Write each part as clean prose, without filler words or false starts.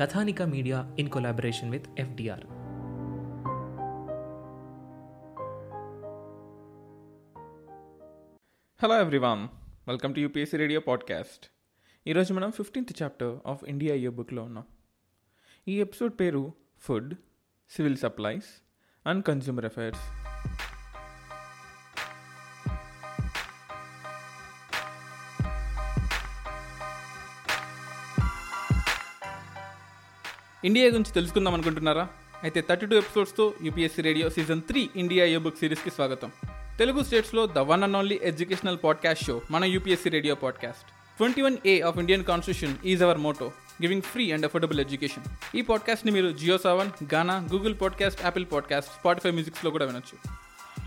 Kathanika media in collaboration with FDR. Hello everyone, welcome to UPSC radio podcast. ఈరోజు మనం 15th chapter of India year బుక్లో ఉన్నాం. ఈ episode పేరు food, civil supplies and consumer affairs. India గురించి తెలుసుకుందాం అనుకుంటున్నారా? అయితే 32 ఎపిసోడ్స్తో UPSC radio season 3 India year book సిరీస్కి స్వాగతం. తెలుగు స్టేట్స్లో the one and only educational podcast show మన UPSC radio podcast. 21A of Indian constitution is our motto, giving free and affordable education. ఈ పాడ్కాస్ట్ని మీరు Jio Saavn, Gaana, Google podcast, Apple podcast, Spotify మ్యూజిక్స్లో కూడా వినొచ్చు.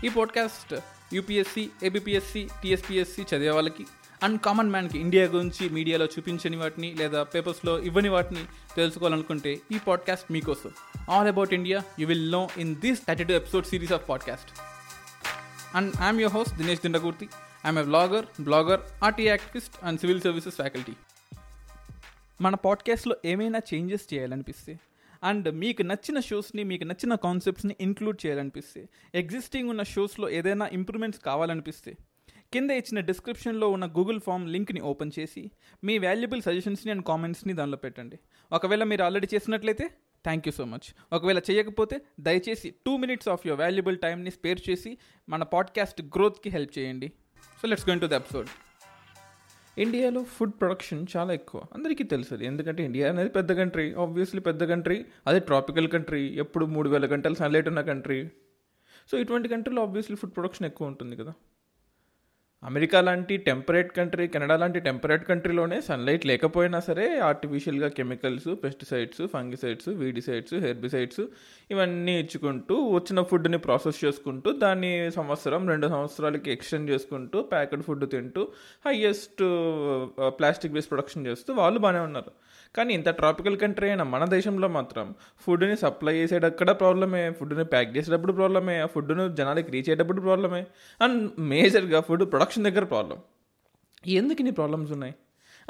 ఈ పాడ్కాస్ట్ UPSC, ABPSC, TSPSC చదివే వాళ్ళకి, అన్కామన్ మ్యాన్కి ఇండియా గురించి మీడియాలో చూపించని వాటిని లేదా పేపర్స్లో ఇవ్వని వాటిని తెలుసుకోవాలనుకుంటే ఈ పాడ్కాస్ట్ మీకోసం. All about India you will know in this 32 episode series of podcast. And I'm your host Dinesh Dindakurthi. I'm a vlogger, blogger, RT activist and civil services faculty. మన పాడ్కాస్ట్లో ఏమైనా చేంజెస్ చేయాలనిపిస్తే అండ్ మీకు నచ్చిన షోస్ని, మీకు నచ్చిన కాన్సెప్ట్స్ని ఇంక్లూడ్ చేయాలనిపిస్తే, ఎగ్జిస్టింగ్ ఉన్న షోస్లో ఏదైనా ఇంప్రూవ్మెంట్స్ కావాలనిపిస్తే కింద ఇచ్చిన డిస్క్రిప్షన్లో ఉన్న గూగుల్ ఫామ్ లింక్ని ఓపెన్ చేసి మీ వాల్యుబుల్ సజెషన్స్ని అండ్ కామెంట్స్ని దానిలో పెట్టండి. ఒకవేళ మీరు ఆల్రెడీ చేసినట్లయితే థ్యాంక్ యూ సో మచ్. ఒకవేళ చేయకపోతే దయచేసి 2 minutes ఆఫ్ యువర్ వాల్యుబుల్ టైమ్ని స్పేర్ చేసి మన పాడ్కాస్ట్ గ్రోత్కి హెల్ప్ చేయండి. So let's go in to the episode. ఇండియాలో ఫుడ్ ప్రొడక్షన్ చాలా ఎక్కువ, అందరికీ తెలుసు. ఎందుకంటే ఇండియా అనేది పెద్ద కంట్రీ, ఆబ్వియస్లీ పెద్ద కంట్రీ, అదే ట్రాపికల్ కంట్రీ, ఎప్పుడు 3000 గంటలు సన్లైట్ ఉన్న కంట్రీ. సో ఇటువంటి కంట్రీలో ఆబ్వియస్లీ ఫుడ్ ప్రొడక్షన్ ఎక్కువ ఉంటుంది కదా. అమెరికా లాంటి టెంపరేట్ కంట్రీ, కెనడా లాంటి టెంపరేట్ కంట్రీలోనే సన్లైట్ లేకపోయినా సరే ఆర్టిఫిషియల్గా chemicals, pesticides, fungicides, weedicides, herbicides ఇవన్నీ ఇచ్చుకుంటూ వచ్చిన ఫుడ్ని ప్రాసెస్ చేసుకుంటూ దాన్ని 1-2 సంవత్సరాలకి ఎక్స్టెండ్ చేసుకుంటూ ప్యాకెడ్ ఫుడ్ తింటూ హైయెస్ట్ ప్లాస్టిక్ వేస్ట్ ప్రొడక్షన్ చేస్తూ వాళ్ళు బాగానే ఉన్నారు. కానీ ఇంత ట్రాపికల్ కంట్రీ అయినా మన దేశంలో మాత్రం ఫుడ్ని సప్లై చేసేటక్కడ ప్రాబ్లమే, ఫుడ్ని ప్యాక్ చేసేటప్పుడు ప్రాబ్లమే, ఆ ఫుడ్ను జనాలకి రీచ్ అయ్యేటప్పుడు ప్రాబ్లమే, అండ్ మేజర్గా ఫుడ్ ప్రొడక్షన్ దగ్గర ప్రాబ్లం. ఎందుకు ఇన్ని ప్రాబ్లమ్స్ ఉన్నాయి?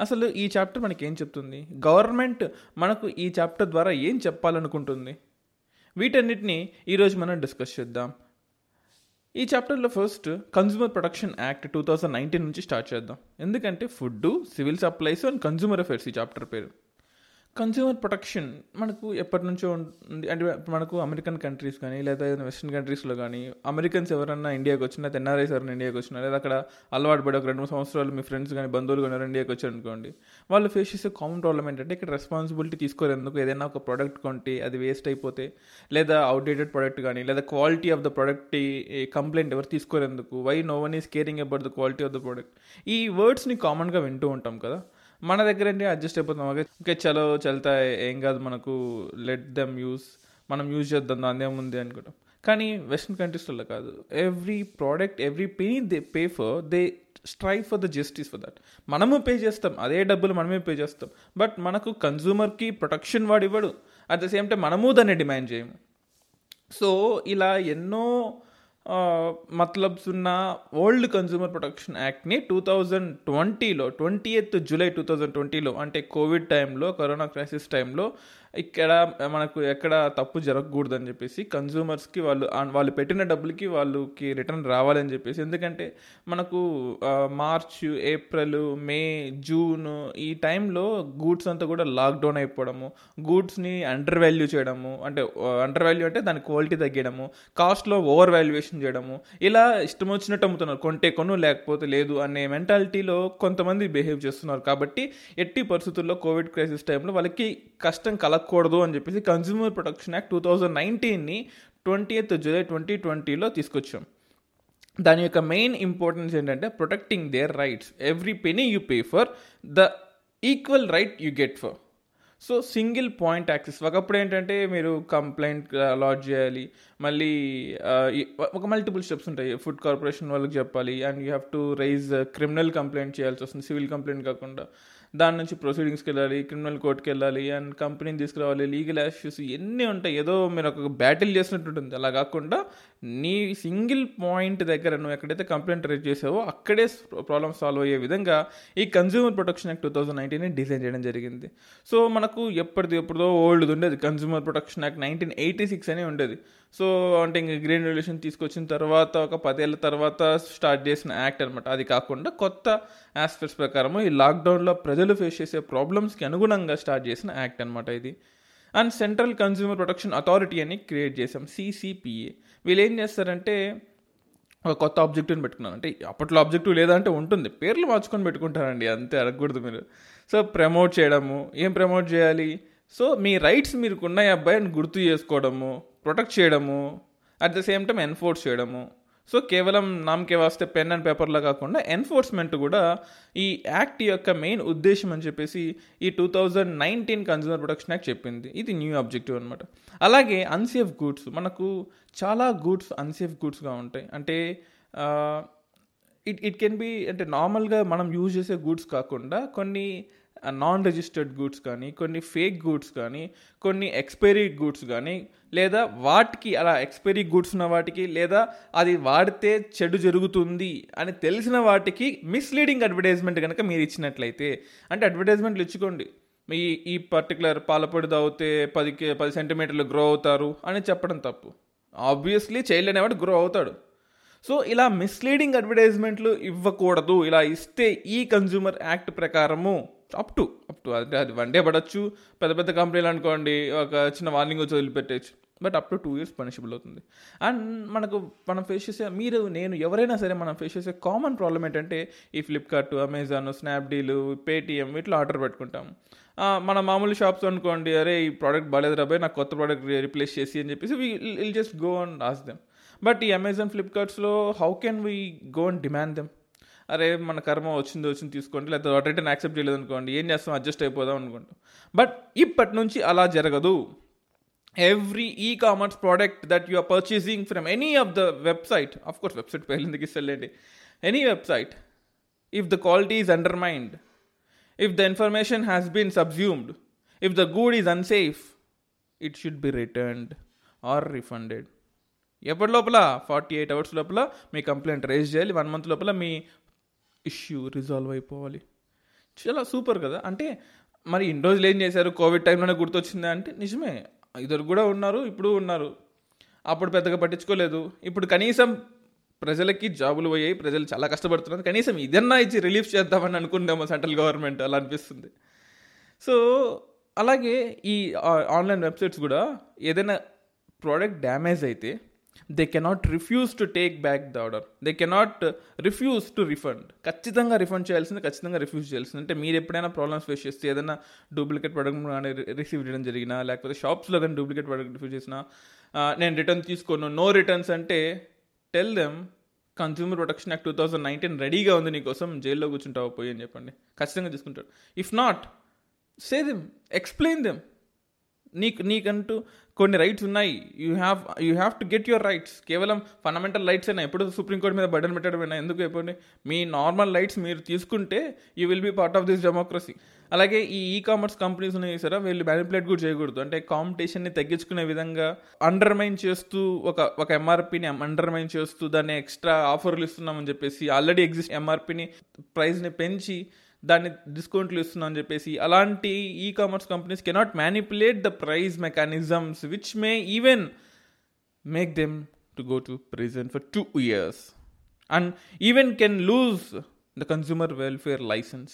అసలు ఈ చాప్టర్ మనకి ఏం చెప్తుంది? గవర్నమెంట్ మనకు ఈ చాప్టర్ ద్వారా ఏం చెప్పాలనుకుంటుంది? వీటన్నిటిని ఈరోజు మనం డిస్కస్ చేద్దాం. ఈ చాప్టర్లో ఫస్ట్ కన్స్యూమర్ ప్రొటెక్షన్ యాక్ట్ 2019 నుంచి స్టార్ట్ చేద్దాం. ఎందుకంటే food, civil supplies and consumer affairs ఈ చాప్టర్ పేరు. కన్స్యూమర్ ప్రొటెక్షన్ మనకు ఎప్పటి నుంచో ఉంటుంది. అంటే మనకు అమెరికన్ కంట్రీస్ కానీ లేదా ఏదైనా వెస్ట్రన్ కంట్రీస్లో కానీ అమెరికన్స్ ఎవరైనా ఇండియాకి వచ్చినా, ఎన్ఆర్ఐస్ ఎవరైనా ఇండియాకి వచ్చినా, లేదా అక్కడ అలవాటు పడి ఒక 2-3 సంవత్సరాలు మీ ఫ్రెండ్స్ కానీ బంధువులు కానీ ఇండియాకి వచ్చారనుకోండి, వాళ్ళు ఫేస్ చేసే కామన్ ప్రాబ్లం ఏంటంటే ఇక్కడ రెస్పాన్సిబిలిటీ తీసుకోలేందుకు ఏదైనా ఒక ప్రోడక్ట్ కొంటే అది వేస్ట్ అయిపోతే, లేదా అవుట్డేటెడ్ ప్రోడక్ట్ కానీ, లేదా quality of the product complaint ఎవరు తీసుకోలేందుకు, why no one is caring about the quality of the product, ఈ వర్డ్స్ని కామన్గా వింటూ ఉంటాం కదా. మన దగ్గర అంటే అడ్జస్ట్ అయిపోతాం. ఓకే చలో చల్తా, ఏం కాదు, మనకు లెట్ దెమ్ యూస్, మనం యూజ్ చేద్దాం, దాని ఏముంది అనుకుంటాం. కానీ వెస్ట్రన్ కంట్రీస్లో కాదు. Every product, every penny they pay for, they strive for the justice for that. మనము పే చేస్తాం, అదే డబ్బులు మనమే పే చేస్తాం, బట్ మనకు కన్స్యూమర్కి ప్రొటెక్షన్ వాడు ఇవ్వడు. అట్ ద సేమ్ టైం మనము దాన్ని డిమాండ్ చేయము. సో ఇలా ఎన్నో మతలబ్స్ ఉన్న వరల్డ్ కన్స్యూమర్ ప్రొటెక్షన్ యాక్ట్ని 2020లో, 20th జూలై 2020లో, అంటే కోవిడ్ టైంలో, కరోనా క్రైసిస్ టైంలో ఇక్కడ మనకు ఎక్కడ తప్పు జరగకూడదని చెప్పేసి కన్జ్యూమర్స్కి వాళ్ళు పెట్టిన డబ్బులకి వాళ్ళకి రిటర్న్ రావాలని చెప్పేసి. ఎందుకంటే మనకు మార్చ్, ఏప్రిల్, మే, జూన్ ఈ టైంలో గూడ్స్ అంతా కూడా లాక్డౌన్ అయిపోవడము, గూడ్స్ని అండర్ వాల్యూ చేయడము, అంటే అండర్ వాల్యూ అంటే దాని క్వాలిటీ తగ్గడము, కాస్ట్లో ఓవర్ వాల్యుయేషన్ చేయడము, ఇలా ఇష్టం వచ్చినట్టు అమ్ముతున్నారు. కొంటే కొను లేకపోతే లేదు అనే మెంటాలిటీలో కొంతమంది బిహేవ్ చేస్తున్నారు. కాబట్టి ఎట్టి పరిస్థితుల్లో కోవిడ్ క్రైసిస్ టైంలో వాళ్ళకి కష్టం కలగకూడదు అని చెప్పేసి కన్స్యూమర్ ప్రొటెక్షన్ యాక్ట్ 2019ని 20th July 2020లో తీసుకొచ్చాం. దాని యొక్క మెయిన్ ఇంపార్టెన్స్ ఏంటంటే protecting their rights. Every penny you pay for the equal right you get for. So single point access. ఒకప్పుడు ఏంటంటే మీరు కంప్లైంట్ లాడ్జ్ చేయాలి, మళ్ళీ ఒక మల్టిపుల్ స్టెప్స్ ఉంటాయి. ఫుడ్ కార్పొరేషన్ వాళ్ళకి చెప్పాలి, and you have to raise criminal complaint చేయాల్సి వస్తుంది, సివిల్ కంప్లైంట్ కాకుండా. దాని నుంచి ప్రొసీడింగ్స్కి వెళ్ళాలి, క్రిమినల్ కోర్టుకి వెళ్ళాలి, అండ్ కంపెనీని తీసుకురావాలి, లీగల్ ఇష్యూస్ ఎన్ని ఉంటాయి. ఏదో మీరు ఒక బ్యాటిల్ చేసినట్టు ఉంటుంది. అలా కాకుండా నీ సింగిల్ పాయింట్ దగ్గర నువ్వు ఎక్కడైతే కంప్లైంట్ రైజ్ చేసావో అక్కడే ప్రాబ్లమ్ సాల్వ్ అయ్యే విధంగా ఈ కన్స్యూమర్ ప్రొటెక్షన్ యాక్ట్ 2019 డిజైన్ చేయడం జరిగింది. సో మనకు ఎప్పుడో ఓల్డ్ది ఉండేది కన్స్యూమర్ ప్రొటెక్షన్ యాక్ట్ 1986 అని ఉండేది. సో అంటే ఇంక గ్రీన్ రెవల్యూషన్ తీసుకొచ్చిన తర్వాత ఒక 10 ఏళ్ళ తర్వాత స్టార్ట్ చేసిన యాక్ట్ అనమాట. అది కాకుండా కొత్త ఆస్పెక్ట్స్ ప్రకారము ఈ లాక్డౌన్లో ప్రజలు ఫేస్ చేసే ప్రాబ్లమ్స్కి అనుగుణంగా స్టార్ట్ చేసిన యాక్ట్ అనమాట ఇది. And central consumer protection authority అని క్రియేట్ చేసాం, CCPA. వీళ్ళు ఏం చేస్తారంటే ఒక కొత్త ఆబ్జెక్టివ్ని పెట్టుకున్నాను, అంటే అప్పట్లో ఆబ్జెక్టివ్ లేదంటే ఉంటుంది, పేర్లు మార్చుకొని పెట్టుకుంటారండి, అంతే అడగకూడదు మీరు. సో ప్రమోట్ చేయడము, ఏం ప్రమోట్ చేయాలి, సో మీ రైట్స్ మీరు ఉన్నాయి అబ్బాయిని గుర్తు చేసుకోవడము, ప్రొటెక్ట్ చేయడము, at the same time enforce చేయడము. సో కేవలం నామకే వాస్తే పెన్ అండ్ పేపర్లో కాకుండా ఎన్ఫోర్స్మెంట్ కూడా ఈ యాక్ట్ యొక్క మెయిన్ ఉద్దేశం అని చెప్పేసి ఈ 2019 కన్స్యూమర్ ప్రొటెక్షన్ యాక్ట్ చెప్పింది. ఇది న్యూ ఆబ్జెక్టివ్ అనమాట. అలాగే అన్సేఫ్ గూడ్స్, మనకు చాలా గూడ్స్ అన్సేఫ్ గూడ్స్గా ఉంటాయి. అంటే ఇట్ కెన్ బి, అంటే నార్మల్గా మనం యూజ్ చేసే గూడ్స్ కాకుండా కొన్ని నాన్ రిజిస్టర్డ్ గూడ్స్ కానీ, కొన్ని ఫేక్ గూడ్స్ కానీ, కొన్ని ఎక్స్పైరీ గూడ్స్ కానీ, లేదా వాటికి అలా ఎక్స్పైరీ గూడ్స్ ఉన్న వాటికి, లేదా అది వాడితే చెడు జరుగుతుంది అని తెలిసిన వాటికి మిస్లీడింగ్ అడ్వర్టైజ్మెంట్ కనుక మీరు ఇచ్చినట్లయితే, అంటే అడ్వర్టైజ్మెంట్లు ఇచ్చుకోండి, మీ ఈ పర్టికులర్ పాలపొడి తాగితే 10 సెంటీమీటర్లు గ్రో అవుతారు అని చెప్పడం తప్పు. ఆబ్వియస్లీ చైల్డ్ అనేవాడు గ్రో అవుతాడు. సో ఇలా మిస్లీడింగ్ అడ్వర్టైజ్మెంట్లు ఇవ్వకూడదు. ఇలా ఇస్తే ఈ కన్స్యూమర్ యాక్ట్ ప్రకారము అప్ టు అంటే అది 1 day పడవచ్చు, పెద్ద కంపెనీలు అనుకోండి ఒక చిన్న వార్నింగ్ వచ్చి వదిలిపెట్టేయచ్చు, but up to 2 years punishable అవుతుంది. అండ్ మనం ఫేస్ చేసే, మీరు నేను ఎవరైనా సరే మనం ఫేస్ చేసే కామన్ ప్రాబ్లం ఏంటంటే ఈ ఫ్లిప్కార్ట్, అమెజాన్, స్నాప్డీలు, పేటీఎం వీటిలో ఆర్డర్ పెట్టుకుంటాం. మన మామూలు షాప్స్ అనుకోండి, అరే ఈ ప్రోడక్ట్ బాగాలేదు రాబోయే నాకు కొత్త ప్రోడక్ట్ రీప్లేస్ చేసి అని చెప్పేసి will just go and ask them. But ఈ అమెజాన్, ఫ్లిప్కార్ట్స్లో how can we go and demand them? అరే మన కర్మ వచ్చింది తీసుకోండి, లేదా రిటర్న్ యాక్సెప్ట్ చేయలేదు అనుకోండి, ఏం చేస్తాం, అడ్జస్ట్ అయిపోదాం అనుకుంటాం. బట్ ఇప్పటి నుంచి అలా జరగదు. Every e commerce product that you are purchasing from any of the website, of course website పేర్లు ఎందుకు ఇస్తాండి, any website, if the quality is undermined, if the information has been subsumed, if the good is unsafe, it should be returned or refunded. ఎప్పటి లోపల? 48 hours లోపల మీ complaint raise చేయాలి, 1 month లోపల మీ ఇష్యూ రిజాల్వ్ అయిపోవాలి. చాలా సూపర్ కదా. అంటే మరి ఇన్ని రోజులు ఏం చేశారు, కోవిడ్ టైంలోనే గుర్తొచ్చిందా అంటే నిజమే, ఇద్దరు కూడా ఉన్నారు. అప్పుడు పెద్దగా పట్టించుకోలేదు. ఇప్పుడు కనీసం ప్రజలకి జాబులు పోయాయి, ప్రజలు చాలా కష్టపడుతున్నారు, కనీసం ఇదన్నా ఇచ్చి రిలీఫ్ చేద్దామని అనుకుందామో సెంట్రల్ గవర్నమెంట్, అలా అనిపిస్తుంది. సో అలాగే ఈ ఆన్లైన్ వెబ్సైట్స్ కూడా ఏదైనా ప్రోడక్ట్ డ్యామేజ్ అయితే they cannot refuse to take back the order, they cannot refuse to refund. ఖచ్చితంగా రిఫండ్ చేయాల్సింది, ఖచ్చితంగా రిఫ్యూజ్ చేయాల్సింది. అంటే మీరు ఎప్పుడైనా ప్రాబ్లమ్స్ ఫేస్ చేస్తే, ఏదైనా డూప్లికేట్ ప్రోడక్ట్ కానీ రిసీవ్ చేయడం జరిగినా, లేకపోతే షాప్స్లో కానీ డూప్లికేట్ ప్రోడక్ట్ రిఫ్యూజ్ చేసినా, నేను రిటర్న్ తీసుకోను, నో రిటర్న్స్ అంటే tell them consumer protection act 2019 రెడీగా ఉంది నీకోసం, జైల్లో కూర్చుంటావు పోయి అని చెప్పండి. ఖచ్చితంగా తీసుకుంటాడు. If not, say them, explain them, నీకంటూ కొన్ని రైట్స్ ఉన్నాయి, you have to get your rights. కేవలం ఫండమెంటల్ రైట్స్ అయినా ఎప్పుడు సుప్రీంకోర్టు మీద బర్డెన్ పెట్టడమైనా ఎందుకు అయిపోయింది? మీ నార్మల్ రైట్స్ మీరు తీసుకుంటే you will be part of this democracy. అలాగే ఈ ఈ కామర్స్ కంపెనీస్ ఉన్నాయి సరే, వీళ్ళు మ్యానిపులేట్ కూడా చేయకూడదు. అంటే కాంపిటీషన్ని తగ్గించుకునే విధంగా అండర్మైన్ చేస్తూ, ఒక ఎంఆర్పీని అండర్మైన్ చేస్తూ దాన్ని ఎక్స్ట్రా ఆఫర్లు ఇస్తున్నామని చెప్పేసి ఆల్రెడీ ఎగ్జిస్ట్ ఎంఆర్పీని ప్రైస్ని పెంచి దాన్ని డిస్కౌంట్లు ఇస్తున్నా అని చెప్పేసి అలాంటి e commerce companies cannot manipulate the price mechanisms which may even make them to go to prison for 2 years and even can lose the consumer welfare license.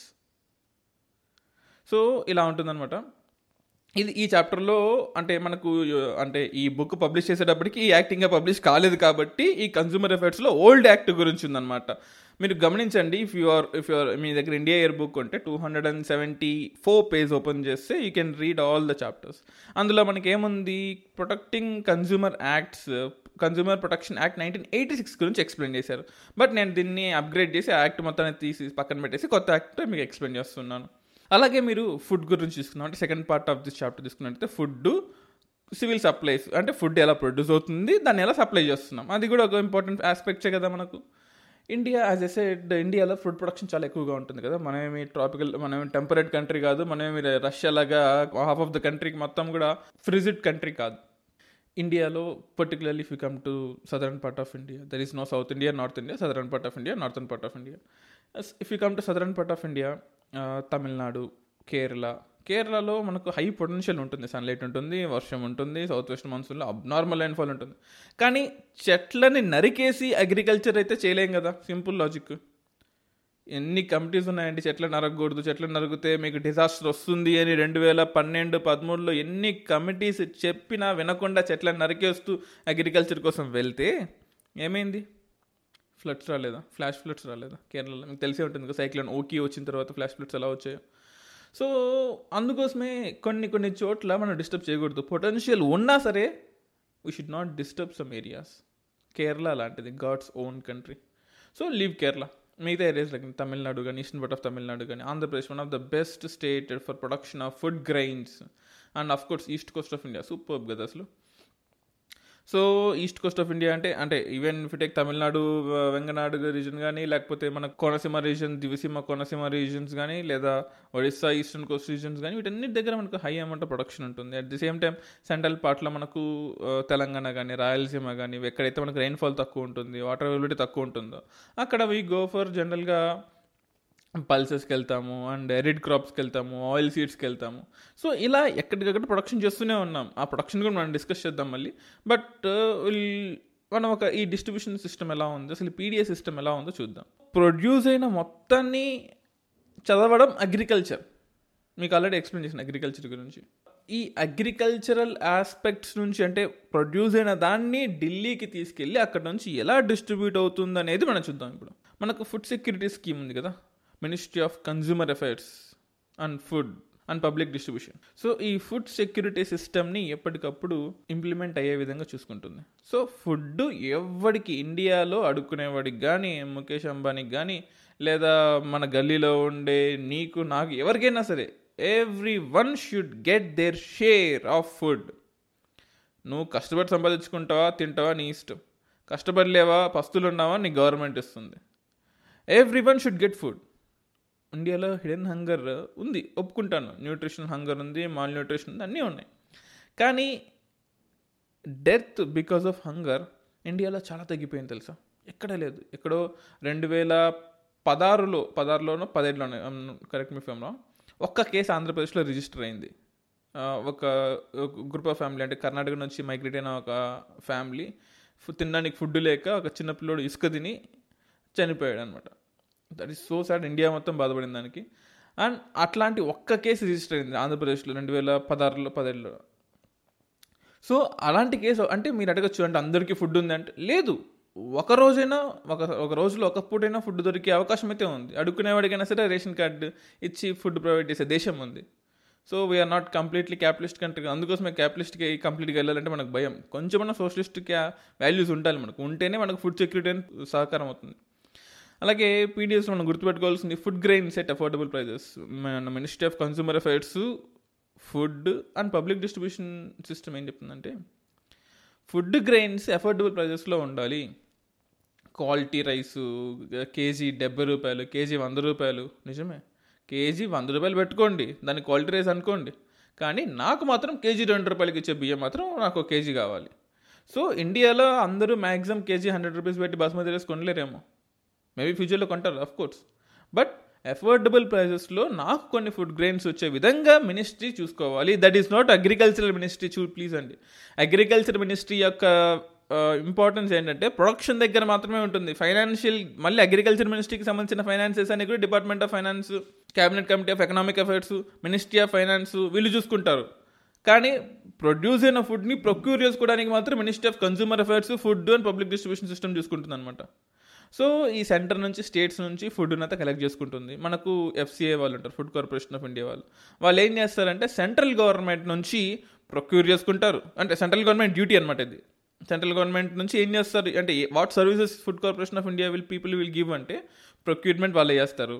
So ఇలా ఉంటుందన్నమాట. ఇది ఈ చాప్టర్లో అంటే మనకు అంటే ఈ బుక్ పబ్లిష్ చేసేటప్పటికి ఈ యాక్టింగ్గా పబ్లిష్ కాలేదు కాబట్టి ఈ కన్స్యూమర్ అఫైర్స్లో ఓల్డ్ యాక్ట్ గురించి ఉందన్నమాట. మీరు గమనించండి, ఇఫ్ యూఆర్ మీ దగ్గర ఇండియా ఇయర్ బుక్ ఉంటే 274 పేజ్ ఓపెన్ చేస్తే you can read all the chapters. అందులో మనకి ఏముంది, protecting consumer acts, consumer protection act 1986 గురించి ఎక్స్ప్లెయిన్ చేశారు. బట్ నేను దీన్ని అప్గ్రేడ్ చేసి ఆ యాక్ట్ మొత్తాన్ని తీసి పక్కన పెట్టేసి కొత్త యాక్ట్ మీకు ఎక్స్ప్లెయిన్ చేస్తున్నాను. అలాగే మీరు ఫుడ్ గురించి తీసుకున్నాం అంటే second part of this chapter తీసుకున్నట్టయితే ఫుడ్, సివిల్ సప్లైస్ అంటే ఫుడ్ ఎలా ప్రొడ్యూస్ అవుతుంది, దాన్ని ఎలా సప్లై చేస్తున్నాం, అది కూడా ఒక ఇంపార్టెంట్ ఆస్పెక్ట్సే కదా మనకు. ఇండియా యాజ్ ఎ సెడ్, ఇండియాలో ఫుడ్ ప్రొడక్షన్ చాలా ఎక్కువగా ఉంటుంది కదా. మనమేమి ట్రాపికల్, మనమేమి టెంపరేట్ కంట్రీ కాదు, మనమేమి రష్యా లాగా హాఫ్ ఆఫ్ ద కంట్రీకి మొత్తం కూడా ఫ్రిజిడ్ కంట్రీ కాదు. ఇండియాలో particularly if you come to southern part of India, there is no south India, north India, southern part of India, northern part of India. If you come to southern part of India, Tamil Nadu, కేరళలో మనకు high potential ఉంటుంది, sunlight ఉంటుంది, వర్షం ఉంటుంది, south west మాన్సూన్లో abnormal rainfall ఉంటుంది. కానీ చెట్లని నరికేసి అగ్రికల్చర్ అయితే చేయలేం కదా, సింపుల్ లాజిక్. ఎన్ని కమిటీస్ ఉన్నాయండి చెట్లను నరకూడదు, చెట్లను నరికితే మీకు డిజాస్టర్ వస్తుంది అని 2012-13లో ఎన్ని కమిటీస్ చెప్పినా వినకుండా చెట్లను నరికేస్తూ అగ్రికల్చర్ కోసం వెళ్తే ఏమైంది, ఫ్లడ్స్ రాలేదా, ఫ్లాష్ ఫ్లడ్స్ రాలేదా కేరళలో? మీకు తెలిసే ఉంటుంది కదా, సైక్లోన్ ఓకి వచ్చిన తర్వాత ఫ్లాష్ ఫ్లడ్స్ ఎలా వచ్చాయో. సో అందుకోసమే కొన్ని చోట్ల మనం డిస్టర్బ్ చేయకూడదు. పొటెన్షియల్ ఉన్నా సరే we should not disturb some areas. Kerala లాంటిది, God's own country. So leave Kerala. మిగతా ఏరియాస్ లైక్ తమిళనాడు కానీ, ఈస్టర్న్ పార్ట్ ఆఫ్ తమిళనాడు కానీ, Andhra Pradesh one of the best state for production of food grains and of course east coast of India superb కదా అసలు. So east coast of India అంటే even if you take Tamil Nadu, వెంగనాడు region కానీ, లేకపోతే మన Konaseema region, Diviseema Konaseema regions కానీ, లేదా Odisha eastern Coast reasons కానీ, వీటన్నిటి దగ్గర మనకు హై అమౌంట్ ఆఫ్ ప్రొడక్షన్ ఉంటుంది. At the same time central పార్ట్లో మనకు తెలంగాణ కానీ, రాయలసీమ కానీ, ఎక్కడైతే మనకు రెయిన్ఫాల్ తక్కువ ఉంటుంది, వాటర్ అవైలబిలిటీ తక్కువ ఉంటుందో అక్కడ వీ గో ఫర్ జనరల్గా పల్సెస్కి వెళ్తాము అండ్ ఎరిడ్ క్రాప్స్కి వెళ్తాము, ఆయిల్ సీడ్స్కి వెళ్తాము. సో ఇలా ఎక్కడికక్కడ ప్రొడక్షన్ చేస్తూనే ఉన్నాం. ఆ ప్రొడక్షన్ కూడా మనం డిస్కస్ చేద్దాం మళ్ళీ. బట్ మనం ఒక ఈ డిస్ట్రిబ్యూషన్ సిస్టమ్ ఎలా ఉందో, అసలు పీడిఏ సిస్టమ్ ఎలా ఉందో చూద్దాం. ప్రొడ్యూస్ అయిన మొత్తాన్ని చదవడం అగ్రికల్చర్. మీకు ఆల్రెడీ ఎక్స్ప్లెయిన్ చేసిన అగ్రికల్చర్ గురించి. ఈ అగ్రికల్చరల్ ఆస్పెక్ట్స్ నుంచి అంటే ప్రొడ్యూస్ అయిన దాన్ని ఢిల్లీకి తీసుకెళ్ళి అక్కడ నుంచి ఎలా డిస్ట్రిబ్యూట్ అవుతుంది అనేది మనం చూద్దాం. ఇప్పుడు మనకు ఫుడ్ సెక్యూరిటీ స్కీమ్ ఉంది కదా, ministry of consumer affairs and food and public distribution. So ఈ ఫుడ్ సెక్యూరిటీ సిస్టమ్ని ఎప్పటికప్పుడు ఇంప్లిమెంట్ అయ్యే విధంగా చూసుకుంటుంది. సో ఫుడ్ ఎవరికి, ఇండియాలో అడుక్కునేవాడికి కానీ, ముఖేష్ అంబానీకి కానీ, లేదా మన గల్లీలో ఉండే నీకు నాకు ఎవరికైనా సరే, every one should get their share of food. నువ్వు కష్టపడి సంపాదించుకుంటావా, తింటావా, నీ ఇష్టం. కష్టపడి లేవా, పస్తులు ఉన్నావా, నీ గవర్నమెంట్ ఇస్తుంది. Every one should get food. ఇండియాలో హిడెన్ హంగర్ ఉంది, ఒప్పుకుంటాను, న్యూట్రిషనల్ హంగర్ ఉంది, మాల్ న్యూట్రిషన్ ఉంది, అన్నీ ఉన్నాయి. కానీ డెత్ బికాజ్ ఆఫ్ హంగర్ ఇండియాలో చాలా తగ్గిపోయింది తెలుసా, ఎక్కడ లేదు. ఎక్కడో 2017లోనో 2018లోనో కరెక్ట్ మీ ఫేమ్లో 1 కేసు ఆంధ్రప్రదేశ్లో రిజిస్టర్ అయింది. ఒక గ్రూప్ ఆఫ్ ఫ్యామిలీ అంటే కర్ణాటక నుంచి మైగ్రేట్ అయిన ఒక ఫ్యామిలీ తినడానికి ఫుడ్ లేక ఒక చిన్న పిల్లోడు ఇసుక తిని చనిపోయాడు అనమాట. That is so sad. India మొత్తం బాధపడిన దానికి. అండ్ అట్లాంటి 1 కేసు రిజిస్టర్ అయింది ఆంధ్రప్రదేశ్లో 2016-17లో. సో అలాంటి కేసు అంటే మీరు అడగచ్చు అంటే అందరికీ ఫుడ్ ఉంది అంటే లేదు, ఒక రోజులో ఒక పూటైనా ఫుడ్ దొరికే అవకాశం అయితే ఉంది. అడుక్కునేవాడికైనా సరే రేషన్ కార్డు ఇచ్చి ఫుడ్ ప్రొవైడ్ చేసే దేశం ఉంది. So we are not completely capitalist country. అందుకోసమే క్యాపిటలిస్ట్కి కంప్లీట్గా వెళ్ళాలంటే మనకు భయం. కొంచెమన్నా సోషలిస్ట్కి వాల్యూస్ ఉండాలి మనకు, ఉంటేనే మనకు ఫుడ్ సెక్యూరిటీ అని సహకారం అవుతుంది. అలాగే పీడిఎస్ మనం గుర్తుపెట్టుకోవాల్సింది food grains at affordable prices. మన ministry of consumer affairs, food and public distribution system ఏం చెప్తుందంటే ఫుడ్ గ్రెయిన్స్ అఫోర్డబుల్ ప్రైజెస్లో ఉండాలి. క్వాలిటీ రైసు కేజీ 70 రూపాయలు, కేజీ 100 రూపాయలు. నిజమే, కేజీ 100 రూపాయలు పెట్టుకోండి, దాని క్వాలిటీ రైస్ అనుకోండి. కానీ నాకు మాత్రం కేజీ 2 రూపాయలకి ఇచ్చే బియ్యం మాత్రం నాకు కేజీ కావాలి. సో ఇండియాలో అందరూ మ్యాక్సిమం కేజీ 100 రూపీస్ పెట్టి బాస్మతి రైస్ కొనలేరేమో. మేబీ ఫ్యూచర్లో కొంటారు అఫ్ కోర్స్. బట్ అఫోర్డబుల్ ప్రైజెస్లో నాకు కొన్ని ఫుడ్ గ్రెయిన్స్ వచ్చే విధంగా మినిస్ట్రీ చూసుకోవాలి. That is not agricultural ministry please అండి. అగ్రికల్చర్ మినిస్ట్రీ యొక్క ఇంపార్టెన్స్ ఏంటంటే ప్రొడక్షన్ దగ్గర మాత్రమే ఉంటుంది. ఫైనాన్షియల్ మళ్ళీ అగ్రికల్చర్ మినిస్ట్రీకి సంబంధించిన ఫైనాన్సెస్ అని కూడా department of finance, cabinet committee of economic affairs, ministry of finance వీళ్ళు చూసుకుంటారు. కానీ ప్రొడ్యూస్ అయిన ఫుడ్ని ప్రొక్యూర్ చేసుకోవడానికి మాత్రం ministry of consumer affairs, food and public distribution system చూసుకుంటుంది అనమాట. సో ఈ సెంటర్ నుంచి స్టేట్స్ నుంచి ఫుడ్ని అయితే కలెక్ట్ చేసుకుంటుంది. మనకు ఎఫ్సిఐ వాళ్ళు ఉంటారు, ఫుడ్ కార్పొరేషన్ ఆఫ్ ఇండియా వాళ్ళు. వాళ్ళు ఏం చేస్తారంటే సెంట్రల్ గవర్నమెంట్ నుంచి ప్రొక్యూర్ చేసుకుంటారు. అంటే సెంట్రల్ గవర్నమెంట్ డ్యూటీ అనమాట ఇది. సెంట్రల్ గవర్నమెంట్ నుంచి ఏం చేస్తారు అంటే what services food corporation of India will give అంటే ప్రొక్యూర్మెంట్ వాళ్ళే చేస్తారు,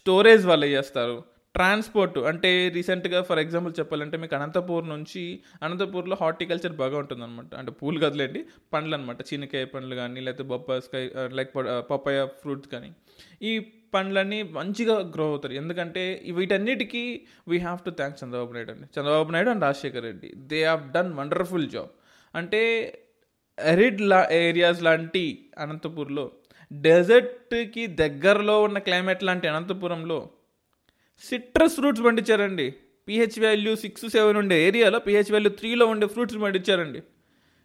స్టోరేజ్ వాళ్ళే చేస్తారు, ట్రాన్స్పోర్ట్ అంటే రీసెంట్గా ఫర్ ఎగ్జాంపుల్ చెప్పాలంటే మీకు అనంతపూర్లో హార్టికల్చర్ బాగా ఉంటుందన్నమాట. అంటే పూలు కదలండి, పండ్లు అనమాట, చీనకాయ పండ్లు కానీ లేకపోతే బొప్పాయికాయ లైక్ పపాయ ఫ్రూట్స్ కానీ ఈ పండ్లన్నీ మంచిగా గ్రో అవుతారు. ఎందుకంటే వీటన్నిటికీ we have to thanks Chandrababu Naidu and Rajasekhar Reddy. They have done wonderful job. అంటే అరిడ్ ఏరియాస్ లాంటి అనంతపూర్లో, డెజర్ట్కి దగ్గరలో ఉన్న క్లైమేట్ లాంటి అనంతపురంలో సిట్రస్ ఫ్రూట్స్ పండించారండి. pH వాల్యూ 6-7 ఉండే ఏరియాలో pH వాల్యూ 3లో ఉండే ఫ్రూట్స్ పండించారండి.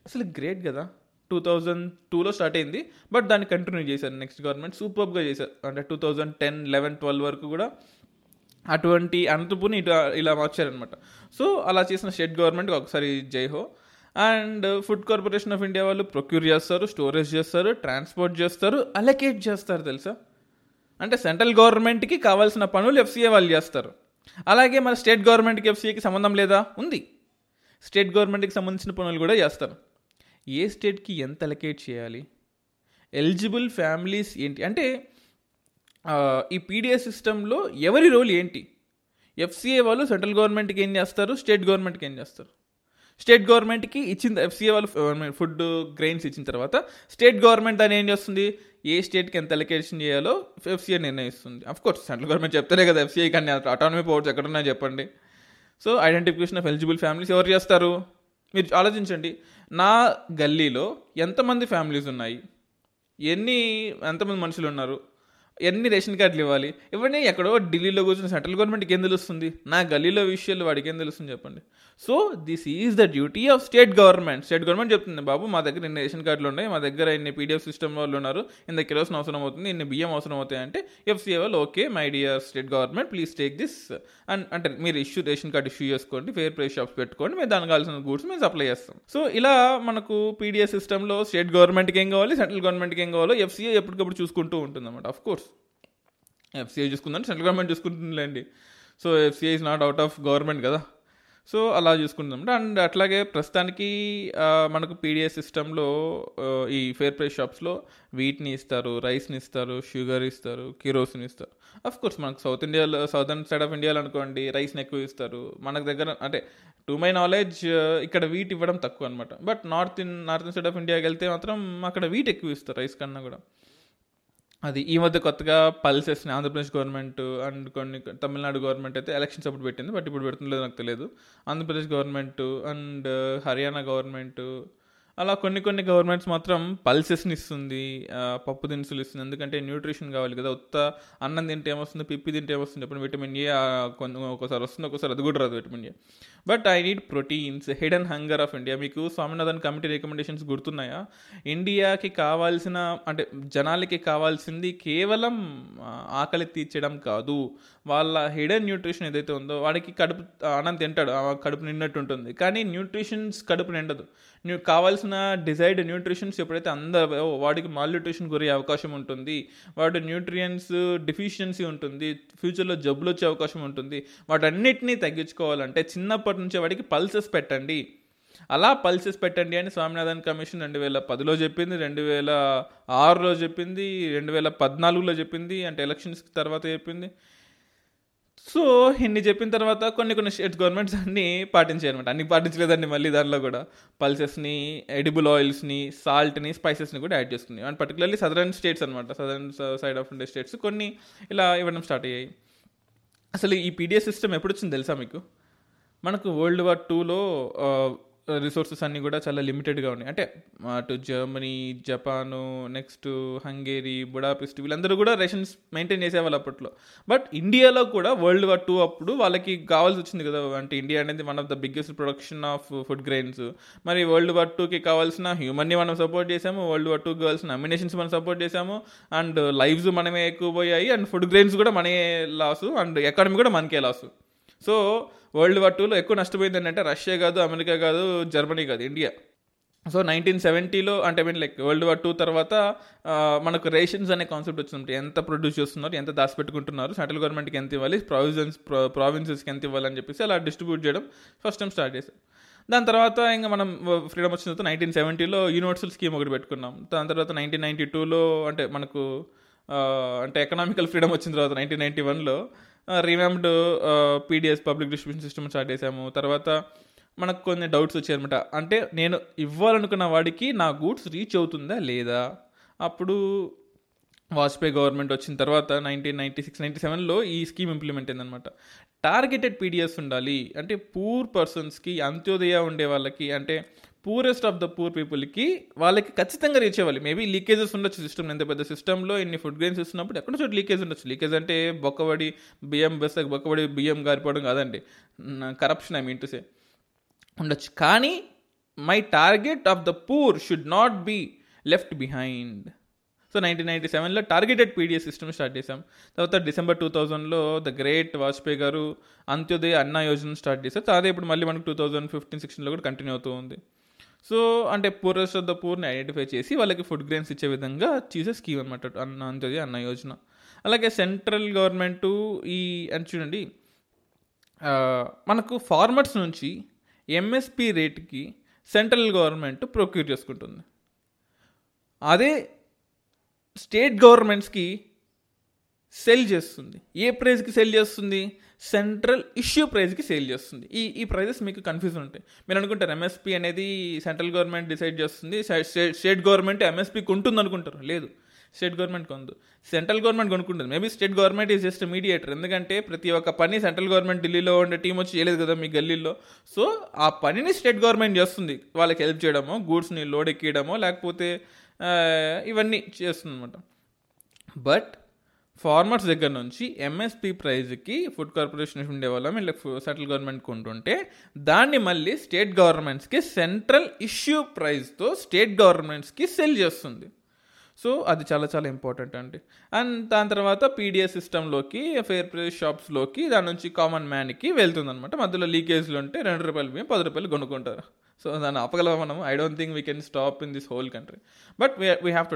అసలు గ్రేట్ కదా. 2002లో స్టార్ట్ అయింది, బట్ దాన్ని కంటిన్యూ చేశారు నెక్స్ట్ గవర్నమెంట్, సూపర్గా చేశారు. అంటే 2010, 2011, 2012 వరకు కూడా అటువంటి అనంతపూర్ని ఇలా మార్చారనమాట. సో అలా చేసిన స్టేట్ గవర్నమెంట్కి ఒకసారి జైహో. And food corporation of India వాళ్ళు ప్రొక్యూర్ చేస్తారు, స్టోరేజ్ చేస్తారు, ట్రాన్స్పోర్ట్ చేస్తారు, అలొకేట్ చేస్తారు తెలుసా. అంటే సెంట్రల్ గవర్నమెంట్కి కావాల్సిన పనులు ఎఫ్సీఏ వాళ్ళు చేస్తారు. అలాగే మన స్టేట్ గవర్నమెంట్కి ఎఫ్సీఏకి సంబంధం లేదా? ఉంది. స్టేట్ గవర్నమెంట్కి సంబంధించిన పనులు కూడా చేస్తారు. ఏ స్టేట్కి ఎంత అలొకేట్ చేయాలి, ఎలిజిబుల్ ఫ్యామిలీస్ ఏంటి, అంటే ఈ పీడిఏ సిస్టంలో ఎవరి రోల్ ఏంటి, ఎఫ్సీఏ వాళ్ళు సెంట్రల్ గవర్నమెంట్కి ఏం చేస్తారు, స్టేట్ గవర్నమెంట్కి ఏం చేస్తారు. స్టేట్ గవర్నమెంట్కి ఇచ్చిన ఎఫ్సీఏ వాళ్ళు ఫుడ్ గ్రెయిన్స్ ఇచ్చిన తర్వాత స్టేట్ గవర్నమెంట్ దాన్ని ఏం చేస్తుంది, ఏ స్టేట్కి ఎంత అలొకేషన్ చేయాలో ఎఫ్సీఏ నిర్ణయిస్తుంది. అఫ్కోర్స్ సెంట్రల్ గవర్నమెంట్ చెప్తారే కదా ఎఫ్సీఐ, కానీ అటానమీ పవర్స్ ఎక్కడున్నాయో చెప్పండి. So identification of eligible families ఎవరు చేస్తారు? మీరు ఆలోచించండి, నా గల్లీలో ఎంతమంది ఫ్యామిలీస్ ఉన్నాయి, ఎంతమంది మనుషులు ఉన్నారు, ఎన్ని రేషన్ కార్డులు ఇవ్వాలి, ఇవన్నీ ఎక్కడో ఢిల్లీలో కూర్చున్న సెంట్రల్ గవర్నమెంట్కి ఏం తెలుస్తుంది, నా గల్లీలో విషయాలు వాడికి ఏం తెలుస్తుంది చెప్పండి. So this is the duty of state government. State government చెప్తుంది, బాబు మా దగ్గర ఇన్ని రేషన్ కార్డులు ఉన్నాయి, మా దగ్గర ఇన్ని పీడిఎఫ్ సిస్టమ్ వాళ్ళు ఉన్నారు, ఇంత కిరోసిన్ అవసరం అవుతుంది, ఇన్ని బియ్యం అవసరం అవుతాయి అంటే ఎఫ్సీఏ వాళ్ళు okay my dear state government please take this and అంటే మీరు రేషన్ కార్డు ఇష్యూ చేసుకోండి, ఫేర్ ప్రైస్ షాప్స్ పెట్టుకోండి, మేము దానికి కావాల్సిన గూడ్స్ మేము సప్లై చేస్తాం. సో ఇలా మనకు పీడిఎఫ్ సిస్టంలో స్టేట్ గవర్నమెంట్కి ఏం కావాలి, సెంట్రల్ గవర్నమెంట్కి ఏం కావాలో ఎఫ్సీఏ ఎప్పటికప్పుడు చూసుకుంటూ ఉంటుంది అన్నమాట. ఆఫ్ కోర్స్ ఎఫ్సీఐ చూసుకుందని సెంట్రల్ గవర్నమెంట్ చూసుకుంటుందండి. So FCI is not out of government కదా. సో అలా చూసుకుంటాం. అండ్ అట్లాగే ప్రస్తుతానికి మనకు పీడిఏ సిస్టంలో ఈ ఫేర్ ప్రైస్ షాప్స్లో వీట్ని ఇస్తారు, రైస్ని ఇస్తారు, షుగర్ ఇస్తారు, కిరోసిన్ ఇస్తారు. అఫ్ కోర్స్ మనకు సౌత్ ఇండియాలో, సౌదర్న్ సైడ్ ఆఫ్ ఇండియాలో అనుకోండి రైస్ని ఎక్కువ ఇస్తారు. మనకు దగ్గర అంటే టు మై నాలెడ్జ్ ఇక్కడ వీట్ ఇవ్వడం తక్కువ అనమాట. బట్ నార్త్ సైడ్ ఆఫ్ ఇండియాకి వెళ్తే మాత్రం అక్కడ వీట్ ఎక్కువ ఇస్తారు రైస్ కన్నా కూడా. అది ఈ మధ్య కొత్తగా పల్సెస్ని ఆంధ్రప్రదేశ్ గవర్నమెంట్ అండ్ కొన్ని తమిళనాడు గవర్నమెంట్ అయితే ఎలక్షన్స్ అప్పుడు పెట్టింది, బట్ ఇప్పుడు పెడుతుందో నాకు తెలియదు. Andhra Pradesh government and Haryana government అలా కొన్ని గవర్నమెంట్స్ మాత్రం పల్సెస్ని ఇస్తుంది, పప్పు దినుసులు ఇస్తుంది. ఎందుకంటే న్యూట్రిషన్ కావాలి కదా, ఉత్త అన్నం తింటే ఏమొస్తుంది, పిప్పి తింటే ఏమొస్తుంది చెప్పండి, విటమిన్ ఏ ఒకసారి వస్తుంది, ఒకసారి అది కూడా రాదు vitamin A. But I need proteins, hidden hunger of India. మీకు స్వామినాథన్ కమిటీ రికమెండేషన్స్ గుర్తున్నాయా? ఇండియాకి కావాల్సిన అంటే జనాలకి కావాల్సింది కేవలం ఆకలి తీర్చడం కాదు, వాళ్ళ హిడెన్ న్యూట్రిషన్ ఏదైతే ఉందో వాడికి కడుపు అన్నం తింటాడు, కడుపు నిండినట్టు ఉంటుంది, కానీ న్యూట్రిషన్స్ కడుపు నిండదు. కావాల్సిన డిజైర్డ్ న్యూట్రిషన్స్ ఎప్పుడైతే అందరూ వాడికి మాల్ న్యూట్రిషన్ గురయ్యే అవకాశం ఉంటుంది, వాడి న్యూట్రియన్స్ డెఫిషియన్సీ ఉంటుంది, ఫ్యూచర్లో జబ్బులు వచ్చే అవకాశం ఉంటుంది. వాటన్నిటినీ తగ్గించుకోవాలంటే చిన్నప్పటి నుంచి వాడికి పల్సెస్ పెట్టండి. అలా పల్సెస్ పెట్టండి అని స్వామినాథన్ కమిషన్ 2010 చెప్పింది, 2006 చెప్పింది, 2014 చెప్పింది, అంటే ఎలక్షన్స్ తర్వాత చెప్పింది. సో ఇన్ని చెప్పిన తర్వాత కొన్ని స్టేట్ గవర్నమెంట్స్ అన్నీ పాటించాయన్నమాట. అన్నీ పాటించలేదండి. మళ్ళీ దానిలో కూడా పల్సెస్ని, ఎడిబుల్ ఆయిల్స్ని, సాల్ట్ని, స్పైసెస్ని కూడా యాడ్ చేసుకున్నాయి. అండ్ పర్టికులర్లీ సదరన్ స్టేట్స్ అనమాట, southern side of India states కొన్ని ఇలా ఇవ్వడం స్టార్ట్ అయ్యాయి. అసలు ఈ పీడిఎస్ సిస్టమ్ ఎప్పుడు వచ్చింది తెలుసా మీకు? మనకు World War II రిసోర్సెస్ అన్నీ కూడా చాలా లిమిటెడ్గా ఉన్నాయి. అంటే అటు Germany, Japan, next Hungary, Budapest, వీళ్ళందరూ కూడా రేషన్స్ మెయింటైన్ చేసేవాళ్ళు అప్పట్లో. బట్ ఇండియాలో కూడా World War II అప్పుడు వాళ్ళకి కావాల్సి వచ్చింది కదా. అంటే ఇండియా అనేది one of the biggest production of food grains. మరి World War IIకి కావాల్సిన హ్యూమన్ని మనం సపోర్ట్ చేసాము, World War IIకి కావాల్సిన అమ్యునేషన్స్ మనం సపోర్ట్ చేసాము, అండ్ లైవ్స్ మనమే ఎక్కువ పోయాయి, అండ్ ఫుడ్ గ్రెయిన్స్ కూడా మనే లాసు, అండ్ ఎకానమీ కూడా మనకే లాసు. సో World War IIలో ఎక్కువ నష్టపోయింది ఏంటంటే రష్యా కాదు, అమెరికా కాదు, జర్మనీ కాదు, ఇండియా. సో 1970లో అంటే లైక్ World War II తర్వాత మనకు రేషన్స్ అనే కాన్సెప్ట్ వచ్చింది. ఎంత ప్రొడ్యూస్ చేస్తున్నారు, ఎంత దాచిపెట్టుకుంటున్నారు, సెంట్రల్ గవర్నమెంట్కి ఎంత ఇవ్వాలి, ప్రావిన్సెస్కి ఎంత ఇవ్వాలని చెప్పేసి అలా డిస్ట్రిబ్యూట్ చేయడం ఫస్ట్ టైం స్టార్ట్ చేశారు. దాని తర్వాత ఇంకా మనం ఫ్రీడమ్ వచ్చిన తర్వాత 1970లో యూనివర్సల్ స్కీమ్ ఒకటి పెట్టుకున్నాం. దాని తర్వాత 1992లో అంటే మనకు అంటే ఎకనామికల్ ఫ్రీడమ్ వచ్చిన తర్వాత 1991లో revamped PDS public distribution system start చేసాము. తర్వాత మనకు కొన్ని డౌట్స్ వచ్చాయన్నమాట. అంటే నేను ఇవ్వాలనుకున్న వాడికి నా గూడ్స్ రీచ్ అవుతుందా లేదా. అప్పుడు వాజ్పేయి గవర్నమెంట్ వచ్చిన తర్వాత 1996-97లో ఈ స్కీమ్ ఇంప్లిమెంట్ అయిందనమాట. టార్గెటెడ్ పీడిఎస్ ఉండాలి, అంటే పూర్ పర్సన్స్కి, అంత్యోదయ ఉండే వాళ్ళకి, అంటే పూరెస్ట్ ఆఫ్ ద పూర్ పీపుల్కి వాళ్ళకి ఖచ్చితంగా రీచ్ అవ్వాలి. మేబీ లీకేజెస్ ఉండొచ్చు సిస్టమ్, ఎంత పెద్ద సిస్టంలో ఇన్ని ఫుడ్ గ్రెయిన్స్ ఇస్తున్నప్పుడు ఎక్కడో చోటు లీకేజ్ ఉండొచ్చు. లీకేజ్ అంటే బొక్కబడి బియ్యం, బెస్సకి బొక్కబడి బియ్యం గారిపోవడం కాదండి, corruption I mean to say ఉండొచ్చు. కానీ my target of the poor should not be left behind. So 1997లో టార్గెటెడ్ పీడిఎస్ సిస్టమ్ స్టార్ట్ చేశాం. తర్వాత డిసెంబర్ 2000లో ద గ్రేట్ వాజ్పేయి గారు అంత్యోదయ అన్న యోజన స్టార్ట్ చేశారు. అదే ఇప్పుడు మళ్ళీ మనకు 2015-16లో కూడా కంటిన్యూ అవుతూ ఉంది. సో అంటే పూరెస్ట్ ఆఫ్ ద పూర్ని ఐడెంటిఫై చేసి వాళ్ళకి ఫుడ్ గ్రెయిన్స్ ఇచ్చే విధంగా చేసే స్కీమ్ అనమాట అంత్యోదయ అన్న యోజన. అలాగే సెంట్రల్ గవర్నమెంట్ ఈ అని చూడండి, మనకు ఫార్మర్స్ నుంచి ఎంఎస్పి రేట్కి సెంట్రల్ గవర్నమెంట్ ప్రొక్యూర్ చేసుకుంటుంది. అదే స్టేట్ గవర్నమెంట్స్కి సెల్ చేస్తుంది. ఏ ప్రైస్కి సెల్ చేస్తుంది? సెంట్రల్ ఇష్యూ ప్రైస్కి సేల్ చేస్తుంది. ఈ ప్రైజెస్ మీకు కన్ఫ్యూజన్ ఉంటాయి. మీరు అనుకుంటారు ఎంఎస్పీ అనేది సెంట్రల్ గవర్నమెంట్ డిసైడ్ చేస్తుంది, స్టేట్ గవర్నమెంట్ ఎంఎస్పీకి ఉంటుంది అనుకుంటారు. లేదు, స్టేట్ గవర్నమెంట్ కొందు, సెంట్రల్ గవర్నమెంట్ కొనుక్కుంటుంది. Maybe state government is just mediator, ఎందుకంటే ప్రతి ఒక్క పని సెంట్రల్ గవర్నమెంట్ ఢిల్లీలో ఉండే టీం వచ్చి చేయలేదు కదా మీ గల్లీలో. సో ఆ పనిని స్టేట్ గవర్నమెంట్ చేస్తుంది, వాళ్ళకి హెల్ప్ చేయడమో, గూడ్స్ని లోడ్ ఎక్కియడమో, లేకపోతే ఇవన్నీ చేస్తుంది అనమాట. బట్ ఫార్మర్స్ దగ్గర నుంచి ఎంఎస్పీ ప్రైజ్కి ఫుడ్ కార్పొరేషన్ ఉండే వాళ్ళం ఇలా సెంట్రల్ గవర్నమెంట్ కొంటుంటే దాన్ని మళ్ళీ స్టేట్ గవర్నమెంట్స్కి సెంట్రల్ ఇష్యూ ప్రైస్తో స్టేట్ గవర్నమెంట్స్కి సెల్ చేస్తుంది. సో అది చాలా చాలా ఇంపార్టెంట్ అండి. అండ్ దాని తర్వాత పీడిఎస్ సిస్టంలోకి, ఫేర్ ప్రైస్ షాప్స్లోకి, దాని నుంచి కామన్ మ్యాన్కి వెళ్తుంది అనమాట. మధ్యలో లీకేజ్లు ఉంటే ₹2 మేము ₹10 కొనుక్కుంటారు. సో దాన్ని ఆపగలం మనం. I don't think we can stop in this whole country, but we have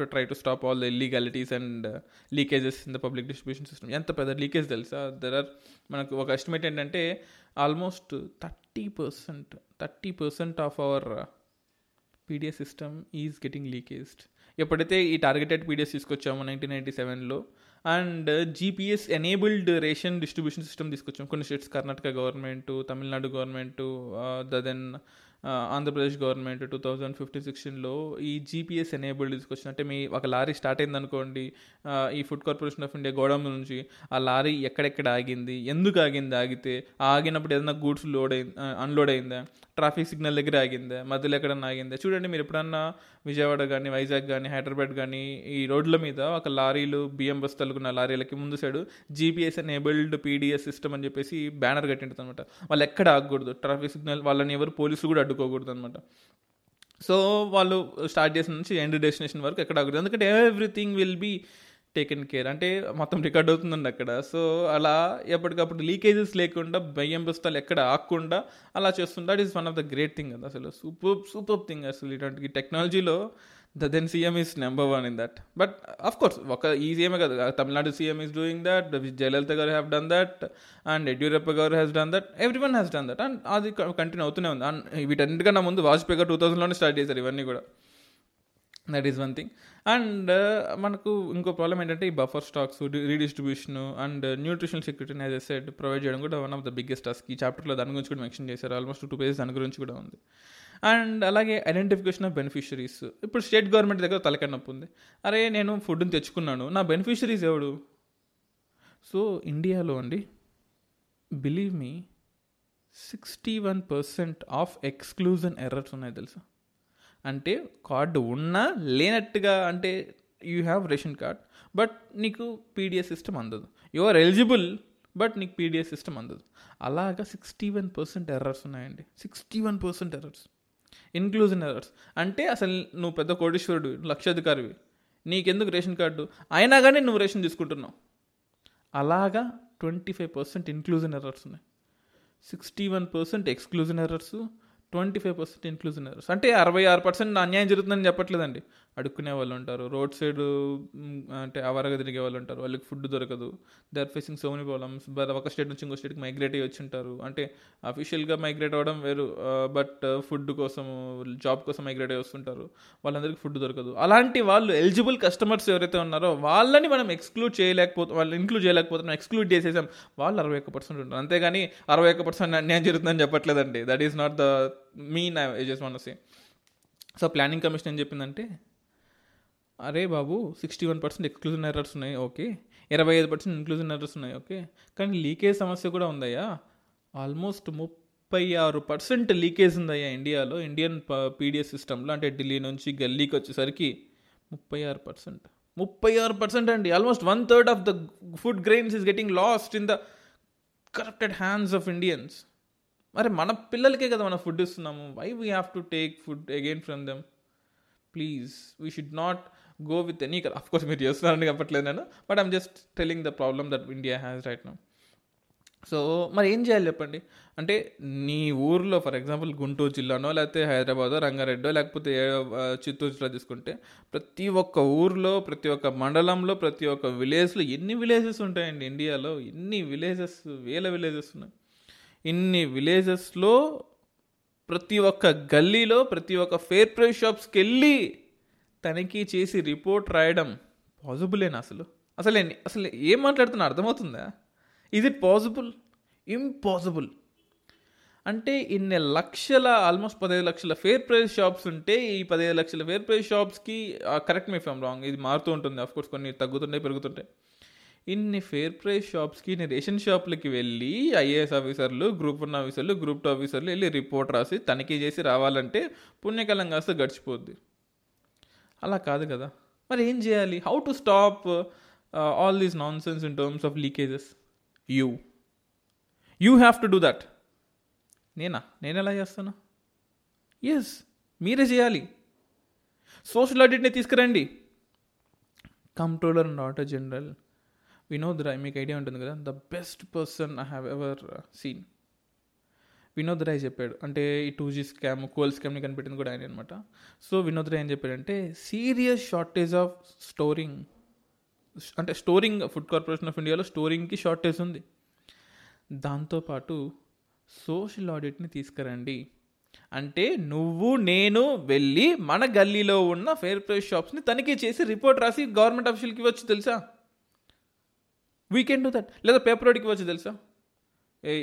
to try to stop all the illegalities and leakages in the public distribution system. ఎంత పెద్ద లీకేజ్ తెలుసా, మనకు ఒక ఎస్టిమేట్ ఏంటంటే almost 30% of our PDS system is getting leakaged. ఎప్పుడైతే ఈ targeted PDS తీసుకొచ్చామో 1997లో, and GPS enabled ration distribution system తీసుకొచ్చాం. కొన్ని states, Karnataka government, Tamil Nadu government, then Andhra Pradesh government 2015-16లో ఈ జీపీఎస్ ఎనేబుల్డ్ తీసుకొచ్చింది. అంటే మీ ఒక లారీ స్టార్ట్ అయిందనుకోండి ఈ food corporation of India godown నుంచి, ఆ లారీ ఎక్కడెక్కడ ఆగింది, ఎందుకు ఆగింది, ఆగితే ఆగినప్పుడు ఏదైనా గూడ్స్ అన్లోడ్ అయిందా, ట్రాఫిక్ సిగ్నల్ దగ్గర ఆగిందా, మధ్యలో ఎక్కడన్నా ఆగిందా. చూడండి, మీరు ఎప్పుడన్నా విజయవాడ కానీ, వైజాగ్ కానీ, హైదరాబాద్ కానీ ఈ రోడ్ల మీద ఒక లారీలు, బియ్యం బస్తాలు ఉన్న లారీలకి ముందు side GPS enabled PDS system అని చెప్పేసి బ్యానర్ కట్టింటుంది అనమాట. వాళ్ళు ఎక్కడ ఆగకూడదు, ట్రాఫిక్ సిగ్నల్ వాళ్ళని ఎవరు పోలీసులు కూడా అడ్డుకోకూడదు అనమాట. సో వాళ్ళు స్టార్ట్ చేసిన నుంచి ఎండ్ డెస్టినేషన్ వరకు ఎక్కడ ఆగకూడదు, ఎందుకంటే everything will be taken care, అంటే మొత్తం రికార్డ్ అవుతుందండి అక్కడ. సో అలా ఎప్పటికప్పుడు లీకేజెస్ లేకుండా, బియ్యం బస్తాలు ఎక్కడ ఆగకుండా అలా చేస్తుంది. That is one of the great thing కదా, అసలు సూపర్ థింగ్ అసలు. ఇటువంటి టెక్నాలజీలో then CM is No. 1 in that. But of course ఒక ఈ సీఎమే కదా, Tamil Nadu CM is doing that, Jayalalithaa garu have done that, and Yediyurappa garu has done that, everyone has done that. And అది కంటిన్యూ అవుతూనే ఉంది. అండ్ వీటన్నిటికన్నా ముందు వాజ్పేయి గారు 2000లోనే స్టార్ట్ చేశారు ఇవన్నీ కూడా. That is one thing. And మనకు ఇంకో ప్రాబ్లం ఏంటంటే ఈ buffer stocks, redistribution, and nutritional సెక్యూరిటీని యాజ్ ఎ సెడ్ ప్రొవైడ్ చేయడం కూడా one of the biggest task. ఈ చాప్టర్లో దాని గురించి కూడా మెన్షన్ చేశారు, ఆల్మోస్ట్ 2 పేజెస్ దాని గురించి కూడా ఉంది. అండ్ అలాగే ఐడెంటిఫికేషన్ ఆఫ్ బెనిఫిషరీస్. ఇప్పుడు స్టేట్ గవర్నమెంట్ దగ్గర తలకనొప్పి ఉంది, అరే నేను ఫుడ్ని తెచ్చుకున్నాను, నా బెనిఫిషరీస్ ఎవడు? సో ఇండియాలో అండి, believe me, 61% of exclusion errors ఉన్నాయి తెలుసా. అంటే కార్డు ఉన్నా లేనట్టుగా, అంటే you have ration card but నీకు పీడిఎస్ సిస్టమ్ అందదు, యు ఆర్ ఎలిజిబుల్ బట్ నీకు పీడిఎస్ సిస్టమ్ అందదు. అలాగా 61% ఎర్రర్స్ ఉన్నాయండి. 61% ఎర్రర్స్ ఇన్క్లూజన్ ఎర్రర్స్. అంటే అసలు నువ్వు పెద్ద కోటీశ్వరుడు, లక్షాధికారివి, నీకెందుకు రేషన్ కార్డు, అయినా కానీ నువ్వు రేషన్ తీసుకుంటున్నావు. అలాగా 25% ఇన్క్లూజన్ ఎర్రర్స్ ఉన్నాయి. 61% ఎక్స్క్లూజన్ ఎర్రర్స్, 25% ఇన్క్లూజన్ ఎర్రర్స్. అంటే 66% అన్యాయం జరుగుతుందని చెప్పట్లేదండి. అడుక్కునే వాళ్ళు ఉంటారు, రోడ్ సైడ్ అంటే అవరగా తిరిగే వాళ్ళు ఉంటారు, వాళ్ళకి ఫుడ్ దొరకదు, they are facing so many problems. But ఒక స్టేట్ నుంచి ఇంకో స్టేట్కి మైగ్రేట్ అయ్యి వచ్చి ఉంటారు. అంటే అఫీషియల్గా మైగ్రేట్ అవ్వడం వేరు, బట్ ఫుడ్ కోసం, జాబ్ కోసం మైగ్రేట్ అయ్యి వస్తుంటారు. వాళ్ళందరికీ ఫుడ్ దొరకదు. అలాంటి వాళ్ళు ఎలిజిబుల్ కస్టమర్స్ ఎవరైతే ఉన్నారో వాళ్ళని మనం ఎక్స్క్లూడ్ చేసేసాం. వాళ్ళు 61% ఉంటారు. అంతేగాని 61% అన్యాయం జరుగుతుందని చెప్పట్లేదండి. That is not the mean. I just want to say. So planning commission ఏం చెప్పిందంటే, అరే బాబు 61% ఎక్స్క్లూజన్ ఎర్రర్స్ ఉన్నాయి, ఓకే, 25% ఇన్క్లూజన్ ఎర్రర్స్ ఉన్నాయి, ఓకే, కానీ లీకేజ్ సమస్య కూడా ఉందయ్యా. ఆల్మోస్ట్ 36% లీకేజ్ ఉందయ్యా ఇండియాలో, ఇండియన్ పీడిఎస్ సిస్టంలో. అంటే ఢిల్లీ నుంచి గల్లీకి వచ్చేసరికి 36%. 36% అండి. Almost 1/3 of the food grains is getting lost in the corrupted hands of Indians. మరి మన పిల్లలకే కదా మనం ఫుడ్ ఇస్తున్నాము. Why we have to take food again from them? Please, we should not go with any color. Of course మీరు చేస్తున్నారని చెప్పట్లేదు నేను, but I'm just telling the problem that India has right now. So మరి ఏం చేయాలి చెప్పండి? అంటే నీ ఊర్లో ఫర్ ఎగ్జాంపుల్ గుంటూరు జిల్లానో, లేకపోతే హైదరాబాదో, రంగారెడ్డో, లేకపోతే చిత్తూరు జిల్లా తీసుకుంటే ప్రతి ఒక్క ఊర్లో, ప్రతి ఒక్క మండలంలో, ప్రతి ఒక్క విలేజ్లో ఎన్ని విలేజెస్ ఉంటాయండి ఇండియాలో? ఎన్ని విలేజెస్? వేల విలేజెస్ ఉన్నాయి. ఇన్ని విలేజెస్లో ప్రతి ఒక్క గల్లీలో, ప్రతి ఒక్క ఫేర్ ప్రైస్ షాప్స్కి వెళ్ళి తనిఖీ చేసి రిపోర్ట్ రాయడం పాజిబులేనా? అసలు ఏం మాట్లాడుతున్నా అర్థమవుతుందా? Is it possible? ఇంపాసిబుల్. అంటే ఇన్ని లక్షల, ఆల్మోస్ట్ 15 లక్షల ఫేర్ ప్రైస్ షాప్స్ ఉంటే, ఈ 15 లక్షల ఫేర్ ప్రైస్ షాప్స్కి, కరెక్ట్ మీ ఫ్రమ్ రాంగ్, ఇది మారుతూ ఉంటుంది అఫ్కోర్స్, కొన్ని తగ్గుతుంటాయి, పెరుగుతుంటాయి, ఇన్ని ఫేర్ ప్రైస్ షాప్స్కి, ఇన్ని రేషన్ షాపులకి వెళ్ళి ఐఏఎస్ ఆఫీసర్లు, గ్రూప్ 1 ఆఫీసర్లు, గ్రూప్ 2 ఆఫీసర్లు వెళ్ళి రిపోర్ట్ రాసి తనిఖీ చేసి రావాలంటే పుణ్యకాలం కాస్త గడిచిపోద్ది. అలా కాదు కదా. మరి ఏం చేయాలి? How to stop all these nonsense in terms of leakages? You have to do that. నేను ఎలా చేస్తాను? ఎస్, మీరే చేయాలి. సోషల్ ఆడిట్ని తీసుకురండి. Controller and auditor general Vinod Rai, మీకు ఐడియా ఉంటుంది కదా, the best person I have ever seen. Vinod Rai చెప్పాడు, అంటే ఈ 2G స్కామ్, కోల్ స్కామ్ని కనిపెట్టింది కూడా ఆయన అనమాట. సో వినోద్ రాయ్ ఏం చెప్పాడంటే, సీరియస్ షార్టేజ్ ఆఫ్ స్టోరింగ్, అంటే స్టోరింగ్, ఫుడ్ కార్పొరేషన్ ఆఫ్ ఇండియాలో స్టోరింగ్కి షార్టేజ్ ఉంది. దాంతోపాటు సోషల్ ఆడిట్ని తీసుకురండి. అంటే నువ్వు, నేను వెళ్ళి మన గల్లీలో ఉన్న ఫేర్ ప్రైస్ షాప్స్ని తనిఖీ చేసి రిపోర్ట్ రాసి గవర్నమెంట్ ఆఫీషియల్కి ఇవ్వచ్చు తెలుసా. We can do that. లేదా పేపర్ రోడ్కి ఇవ్వచ్చు తెలుసా.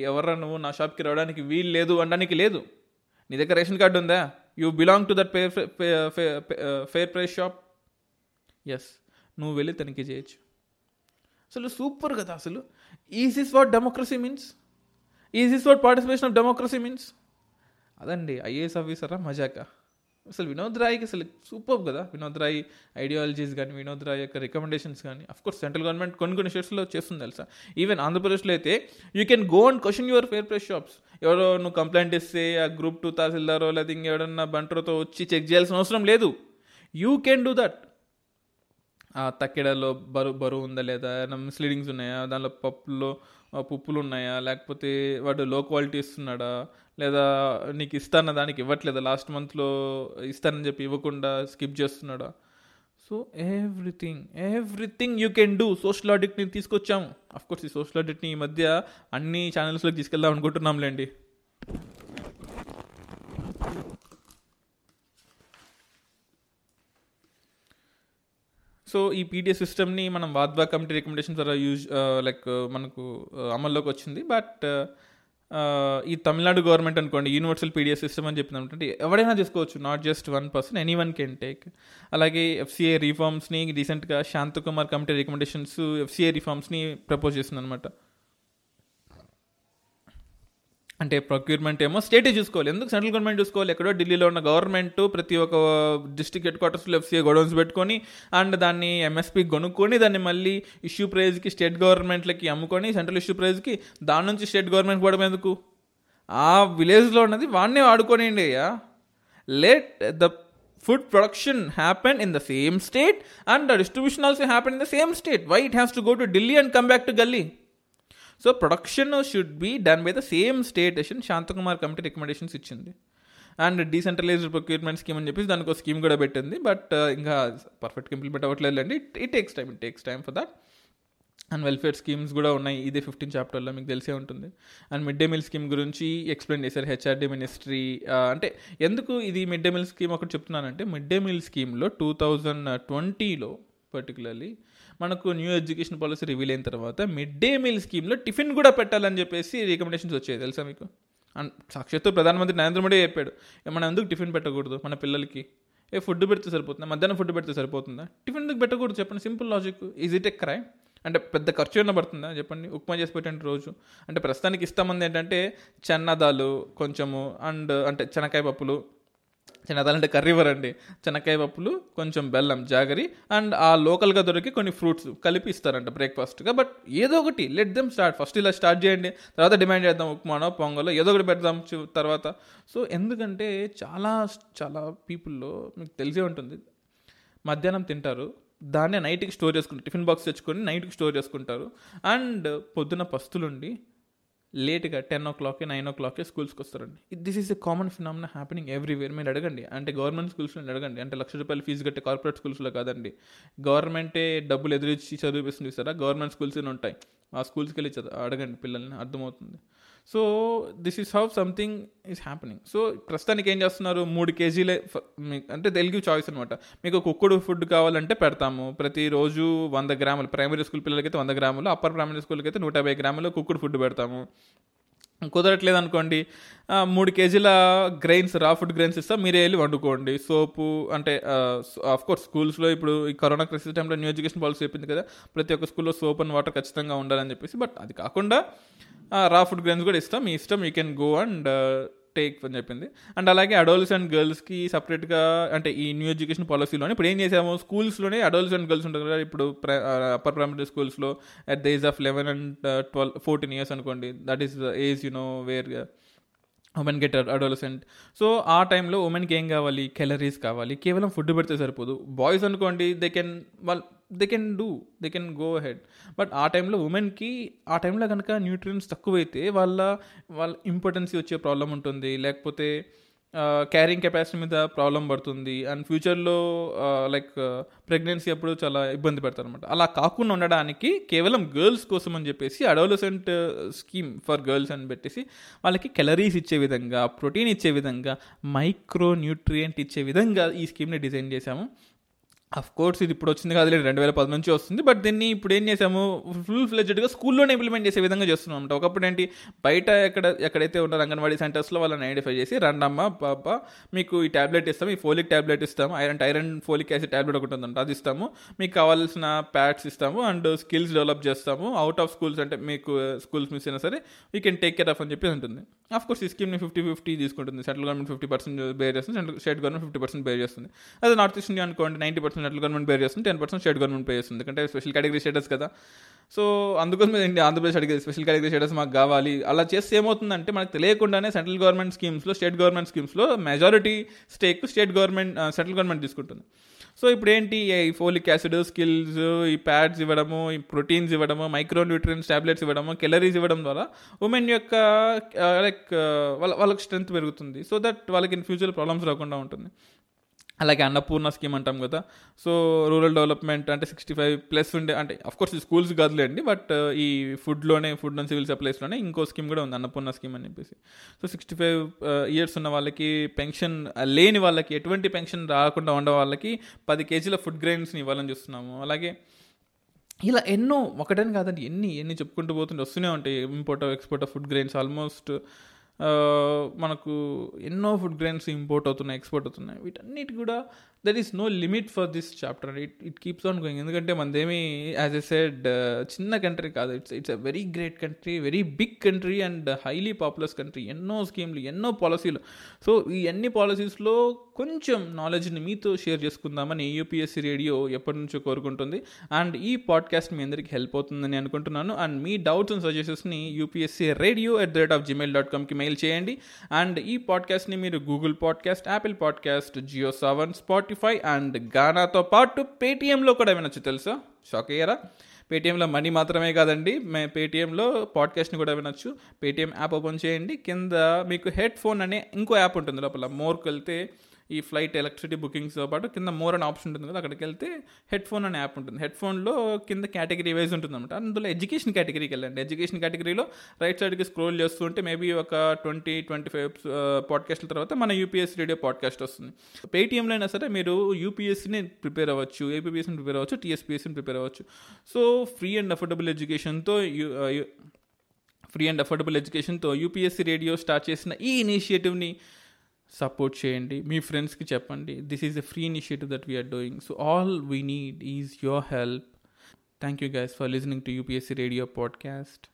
ఎవర్రా నువ్వు నా షాప్కి రావడానికి వీలు లేదు అనడానికి లేదు. నీ దగ్గర రేషన్ కార్డు ఉందా? You belong to that fare price shop. Yes, నువ్వు వెళ్ళి తనిఖీ చేయొచ్చు. అసలు సూపర్ కదా. అసలు is is what democracy means. Is is what participation of democracy means. అదండి ఐఏఎస్ ఆఫీసరా మజాక. అసలు వినోద్ రాయ్కి అసలు సూపర్ కదా. వినోద్ రాయ్ ఐడియాలజీస్ కానీ, వినోద్ రాయ్ యొక్క రికమెండేషన్స్ కానీ, అఫ్కోర్స్ సెంట్రల్ గవర్నమెంట్ కొన్ని స్టేట్స్లో చేస్తుంది తెలుసా. ఈవెన్ ఆంధ్రప్రదేశ్లో అయితే you can go and question your fair price shops. ఎవరో నువ్వు కంప్లైంట్ ఇస్తే ఆ గ్రూప్ 2 తహసీల్దారో, లేదా ఇంకెవడన్నా బంటర్తో వచ్చి చెక్ చేయాల్సిన అవసరం లేదు. You can do that. ఆ తక్కెడలో బరువు ఉందా లేదా, మిస్లీడింగ్స్ ఉన్నాయా, దానిలో పప్పులు ఉన్నాయా, లేకపోతే వాడు లో క్వాలిటీ ఇస్తున్నాడా, లేదా నీకు ఇస్తాన దానికి ఇవ్వట్లేదా, లాస్ట్ మంత్లో ఇస్తానని చెప్పి ఇవ్వకుండా స్కిప్ చేస్తున్నాడా. So everything you can do. Social ఆడిట్ని తీసుకొచ్చాము. అఫ్కోర్స్ ఈ సోషల్ ఆడిట్ని ఈ మధ్య అన్ని ఛానల్స్లోకి తీసుకెళ్దాం అనుకుంటున్నాంలేండి. సో ఈ పీడిఎస్ సిస్టమ్ని మనం వాద్వా కమిటీ రికమెండేషన్ ద్వారా లైక్ మనకు అమల్లోకి వచ్చింది. బట్ ఈ తమిళనాడు గవర్నమెంట్ అనుకోండి యూనివర్సల్ పీడిఎస్ సిస్టమ్ అని చెప్పింది అంటే ఎవరైనా చేసుకోవచ్చు, not just 1 person, any one can take. అలాగే ఎఫ్సిఐ రిఫార్మ్స్ని రీసెంట్గా శాంతకుమార్ కమిటీ రికమెండేషన్స్ ఎఫ్సిఐ రిఫార్మ్స్ని ప్రపోజ్ చేసిందనమాట. అంటే ప్రొక్యూర్మెంట్ ఏమో స్టేటే చూసుకోవాలి, ఎందుకు సెంట్రల్ గవర్నమెంట్ చూసుకోవాలి. ఎక్కడో ఢిల్లీలో ఉన్న గవర్నమెంట్ ప్రతి ఒక్క డిస్ట్రిక్ట్ హెడ్ క్వార్టర్స్లో ఎఫ్సీఏ గోడౌన్స్ పెట్టుకొని అండ్ దాన్ని ఎంఎస్పీ కొనుక్కొని దాన్ని మళ్ళీ ఇష్యూ ప్రైజ్కి స్టేట్ గవర్నమెంట్లకి అమ్ముకొని సెంట్రల్ ఇష్యూ ప్రైజ్కి దాని నుంచి స్టేట్ గవర్నమెంట్ కూడా ఎందుకు ఆ విలేజ్లో ఉన్నది వాడినే వాడుకోనియండి. Let the food production happen in the same state and the distribution also happen in the same state. Why it has to go to Delhi and come back to Delhi? So production should be done by the same state as Shantakumar Committee recommendations ichindi. And decentralized procurement scheme ani cheppesi daniki oka scheme kuda pettindi, but inga perfect implement avvatledandi. It takes time, it takes time for that. And welfare schemes కూడా ఉన్నాయి, ఇదే 15 చాప్టర్లో మీకు తెలిసే ఉంటుంది. And mid day meal scheme గురించి explain చేశారు HRD ministry. అంటే ఎందుకు ఇది మిడ్ డే మీల్ స్కీమ్ ఒకటి చెప్తున్నానంటే, మిడ్ డే మీల్ స్కీమ్లో 2020లో పర్టికులర్లీ మనకు న్యూ ఎడ్యుకేషన్ పాలసీ రివీల్ అయిన తర్వాత మిడ్ డే మీల్ స్కీమ్లో టిఫిన్ కూడా పెట్టాలని చెప్పేసి రికమెండేషన్స్ వచ్చాయి తెలుసా మీకు. అండ్ సాక్షాత్తు ప్రధానమంత్రి నరేంద్ర మోడీ చెప్పాడు, మనం ఎందుకు టిఫిన్ పెట్టకూడదు మన పిల్లలకి, ఏ ఫుడ్ పెడితే సరిపోతుందా, మధ్యాహ్నం ఫుడ్ పెడితే సరిపోతుందా, టిఫిన్ ఎందుకు పెట్టకూడదు చెప్పండి. Simple logic, is it a crime? అంటే పెద్ద ఖర్చు ఏమైనా పడుతుందా చెప్పండి ఉప్మా చేసి పెట్టండి రోజు. అంటే ప్రస్తుతానికి ఇస్తామంది ఏంటంటే చెన్నదాలు కొంచెము అండ్ అంటే చెనక్కాయ పప్పులు, చెన్నదాలు అంటే కర్రీ వరండి, చెనక్కాయ పప్పులు కొంచెం బెల్లం జాగరి అండ్ ఆ లోకల్గా దొరికి కొన్ని ఫ్రూట్స్ కలిపి ఇస్తారంట బ్రేక్ఫాస్ట్గా. బట్ ఏదో ఒకటి లెట్ దెమ్ స్టార్ట్, ఫస్ట్ ఇలా స్టార్ట్ చేయండి, తర్వాత డిమాండ్ చేద్దాం ఉప్మానో పొంగలో ఏదో ఒకటి పెడదాం తర్వాత. సో ఎందుకంటే చాలా చాలా పీపుల్లో మీకు తెలిసే ఉంటుంది మధ్యాహ్నం తింటారు, దాన్నే నైట్కి స్టోర్ చేసుకుంటారు, టిఫిన్ బాక్స్ తెచ్చుకొని నైట్కి స్టోర్ చేసుకుంటారు. అండ్ పొద్దున పస్తులుండి లేట్గా 10 o'clock 9 o'clock స్కూల్స్కి వస్తారండి. This is a common phenomena happening everywhere. మీరు అడగండి అంటే గవర్నమెంట్ స్కూల్స్లో అడగండి, అంటే ₹1,00,000 ఫీజు కట్టే కార్పొరేట్ స్కూల్స్లో కాదండి, గవర్నమెంటే డబ్బులు ఎదురిచ్చి చదివిస్తుంది సరే, గవర్నమెంట్ స్కూల్స్నే ఉంటాయి, ఆ స్కూల్స్కి వెళ్ళి అడగండి పిల్లల్ని, అర్థమవుతుంది. So this is how something is happening. So ప్రస్తుతానికి ఏం చేస్తున్నారు, 3 kg అంటే తెలుగు చాయిస్ అనమాట. మీకు కుక్కుడు ఫుడ్ కావాలంటే పెడతాము ప్రతిరోజు 100 grams, ప్రైమరీ స్కూల్ పిల్లలకైతే 100 grams, అప్పర్ ప్రైమరీ స్కూల్కి అయితే 150 grams కుక్కుడు ఫుడ్ పెడతాము. కుదరట్లేదు అనుకోండి 3 kg grains, raw food grains ఇస్తాం, మీరే వెళ్ళి వండుకోండి. సోపు అంటే ఆఫ్కోర్స్ స్కూల్స్లో ఇప్పుడు ఈ కరోనా క్రైసిస్ టైంలో న్యూ ఎడ్యుకేషన్ పాలసీ చెప్పింది కదా, ప్రతి ఒక్క స్కూల్లో సోప్ అండ్ వాటర్ ఖచ్చితంగా ఉండాలని చెప్పేసి. బట్ అది కాకుండా రా ఫుడ్ గ్రెయిన్స్ కూడా ఇస్తాం, మీ ఇష్టం, you can go and take అని చెప్పింది. అండ్ అలాగే అడోలసెంట్ గర్ల్స్కి సపరేట్గా అంటే ఈ న్యూ ఎడ్యుకేషన్ పాలసీలోనే ఇప్పుడు ఏం చేసాము, స్కూల్స్లోనే అడోలసెంట్ గర్ల్స్ ఉంటారు కదా, ఇప్పుడు అప్పర్ ప్రైమరీ స్కూల్స్లో at the age of 11 and 12, 14 years అనుకోండి, that is the age you know where women get adolescent. So ఆ టైంలో ఉమెన్కి ఏం కావాలి, క్యాలరీస్ కావాలి, కేవలం ఫుడ్ పెడితే సరిపోదు. బాయ్స్ అనుకోండి they can go ahead, but ఆ టైంలో ఉమెన్కి ఆ టైంలో కనుక న్యూట్రియంట్స్ తక్కువైతే వాళ్ళ ఇంపార్టెన్సీ వచ్చే ప్రాబ్లం ఉంటుంది, లేకపోతే క్యారింగ్ కెపాసిటీ మీద ప్రాబ్లం పడుతుంది అండ్ ఫ్యూచర్లో లైక్ ప్రెగ్నెన్సీ అప్పుడు చాలా ఇబ్బంది పెడతారు అనమాట. అలా కాకుండా ఉండడానికి కేవలం గర్ల్స్ కోసం అని చెప్పేసి అడోలసెంట్ స్కీమ్ ఫర్ గర్ల్స్ అని పెట్టేసి వాళ్ళకి క్యాలరీస్ ఇచ్చే విధంగా, ప్రోటీన్ ఇచ్చే విధంగా, మైక్రో న్యూట్రియంట్ ఇచ్చే విధంగా ఈ స్కీమ్ని డిజైన్ చేశాము. అఫ్ కోర్స్ ఇది ఇప్పుడు వచ్చింది కాదు, 2010 నుంచి వస్తుంది, బట్ దీన్ని ఇప్పుడు ఏం చేసాము ఫుల్ ఫ్లెడ్జ్డ్గా స్కూల్లోనే ఇంప్లిమెంట్ చేసే విధంగా చేస్తున్నాం అనమాట. ఒకప్పుడు ఏంటి బయట ఎక్కడైతే ఉన్నారో అంగన్వాడీ సెంటర్స్లో వాళ్ళని ఐడెంటిఫై చేసి రండమ్మ పాప మీకు ఈ ట్యాబ్లెట్ ఇస్తాము, ఈ ఫోలిక్ ట్యాబ్లెట్ ఇస్తాము, ఐరన్ ఫోలిక్ యాసిడ్ ట్యాబ్లెట్ ఒకటి ఉందంట అది ఇస్తాము, మీకు కావాల్సిన ప్యాడ్స్ ఇస్తాము అండ్ స్కిల్స్ డెవలప్ చేస్తాము, అవుట్ ఆఫ్ స్కూల్స్ అంటే మీకు స్కూల్స్ మిస్ అయినా సరే you can take care of అని చెప్పి ఉంటుంది. అఫ్ కోర్స్ ఈ స్కీమ్ని 50-50 తీసుకుంటుంది, సెంట్రల్ గవర్నమెంట్ 50% బేర్ చేస్తుంది, స్టేట్ గవర్నమెంట్ 50% బేర్ చేస్తుంది. అదే నార్త్ ఈస్ట్ ఇండియా అనుకోండి 90% సెంట్రల్ గవర్నమెంట్ బేర్ చేస్తుంది, 10% స్టేట్ గవర్నమెంట్ పే చేస్తుంది, ఎందుకంటే స్పెషల్ కేటగిరీ స్టేటస్ కదా. సో అందుకోసం ఆంధ్రప్రదేశ్ అడిగేది స్పెషల్ కేటగిరీ స్టేటస్ మాకు కావాలి. అలా చేస్తే ఏమవుతుందంటే మనకు తెలియకుండానే సెంట్రల్ గవర్నమెంట్ స్కీమ్స్లో స్టేట్ గవర్నమెంట్ స్కీమ్స్లో మెజారిటీ స్టేక్ సెంట్రల్ గవర్నమెంట్ తీసుకుంటుంది. సో ఇప్పుడు ఏంటి ఈ ఫోలిక్ యాసిడ్, స్కిల్స్, ఈ ప్యాడ్స్ ఇవ్వడము, ఈ ప్రోటీన్స్ ఇవ్వడము, మైక్రో న్యూట్రియన్స్ టాబ్లెట్స్ ఇవ్వడము, క్యాలరీస్ ఇవ్వడం ద్వారా ఉమెన్ యొక్క లైక్ వాళ్ళకి స్ట్రెంత్ పెరుగుతుంది, సో దట్ వాళ్ళకి ఇన్ ఫ్యూచర్ ప్రాబ్లమ్స్ రాకుండా ఉంటుంది. అలాగే అన్నపూర్ణ స్కీమ్ అంటాం కదా, సో రూరల్ డెవలప్మెంట్ అంటే 65+ ఉండే అంటే అఫ్కోర్స్ స్కూల్స్ కాదులేండి, బట్ ఈ ఫుడ్లోనే ఫుడ్ అండ్ సివిల్ సప్లైస్లోనే ఇంకో స్కీమ్ కూడా ఉంది అన్నపూర్ణ స్కీమ్ అని చెప్పేసి. సో 65 years ఉన్న వాళ్ళకి పెన్షన్ లేని వాళ్ళకి, ఎటువంటి పెన్షన్ రాకుండా ఉండే వాళ్ళకి 10 kg ఫుడ్ గ్రెయిన్స్ని ఇవ్వాలని చూస్తున్నాము. అలాగే ఇలా ఎన్నో ఒకటని కాదండి ఎన్ని చెప్పుకుంటూ పోతుంటే వస్తూనే ఉంటాయి import export of food grains. Almost మనకు ఎన్నో ఫుడ్ గ్రెయిన్స్ ఇంపోర్ట్ అవుతున్నాయి, ఎక్స్పోర్ట్ అవుతున్నాయి. వీటన్నిటి కూడా there is no limit for this chapter. It keeps on going. ఎందుకంటే మనదేమి యాజ్ ఎ సెడ్ చిన్న కంట్రీ కాదు, it's a very great country, very big country and highly populous country. ఎన్నో స్కీమ్లు, ఎన్నో పాలసీలు. సో ఈ అన్ని పాలసీస్లో కొంచెం నాలెడ్జ్ని మీతో షేర్ చేసుకుందామని యూపీఎస్సీ రేడియో ఎప్పటి నుంచో కోరుకుంటుంది. అండ్ ఈ పాడ్కాస్ట్ మీ అందరికీ హెల్ప్ అవుతుందని అనుకుంటున్నాను. అండ్ మీ డౌట్స్ అండ్ సజెషన్స్ని upscradio@gmail.comకి మెయిల్ చేయండి. అండ్ ఈ పాడ్కాస్ట్ని మీరు Google podcast, Apple podcast, Jio Saavn, Spotify and గానాతో పాటు పేటీఎంలో కూడా వినొచ్చు. తెలుసా, షాక్ అయ్యారా? పేటీఎంలో మనీ మాత్రమే కాదండి, మేము పేటీఎంలో పాడ్కాస్ట్ని కూడా వినొచ్చు. పేటీఎం యాప్ ఓపెన్ చేయండి, కింద మీకు హెడ్ ఫోన్ అనే ఇంకో యాప్ ఉంటుంది. లోపల మోర్కి వెళ్తే ఈ ఫ్లైట్, ఎలక్ట్రిసిటీ బుకింగ్స్తో పాటు కింద మోర్ అనే ఆప్షన్ ఉంటుంది కదా, అక్కడికి వెళ్తే హెడ్ ఫోన్ అనే యాప్ ఉంటుంది. హెడ్ ఫోన్లో కింద కేటగిరీ వైజ్ ఉంటుందన్నమాట. అందులో ఎడ్యుకేషన్ కేటగిరీకి వెళ్ళండి. ఎడ్యుకేషన్ కేటగిరీలో రైట్ సైడ్కి స్క్రోల్ చేస్తుంటే మేబీ ఒక 20-25 పాడ్కాస్ట్ల తర్వాత మన యూపీఎస్సీ రేడియో పాడ్కాస్ట్ వస్తుంది. పేటీఎంలో అయినా సరే మీరు యూపీఎస్సీని ప్రిపేర్ అవ్వచ్చు, ఏపీఎస్సీని ప్రిపేర్ అవ్వచ్చు, టీఎస్పీఎస్సీని ప్రిపేర్ అవ్వచ్చు. సో ఫ్రీ అండ్ అఫోర్డబుల్ ఎడ్యుకేషన్తో యూపీఎస్సీ రేడియో స్టార్ట్ చేసిన ఈ ఇనిషియేటివ్ని సపోర్ట్ చేయండి. మీ ఫ్రెండ్స్కి చెప్పండి, this is a free initiative that we're doing. So all we need is your help. Thank you guys for listening to UPSC radio podcast.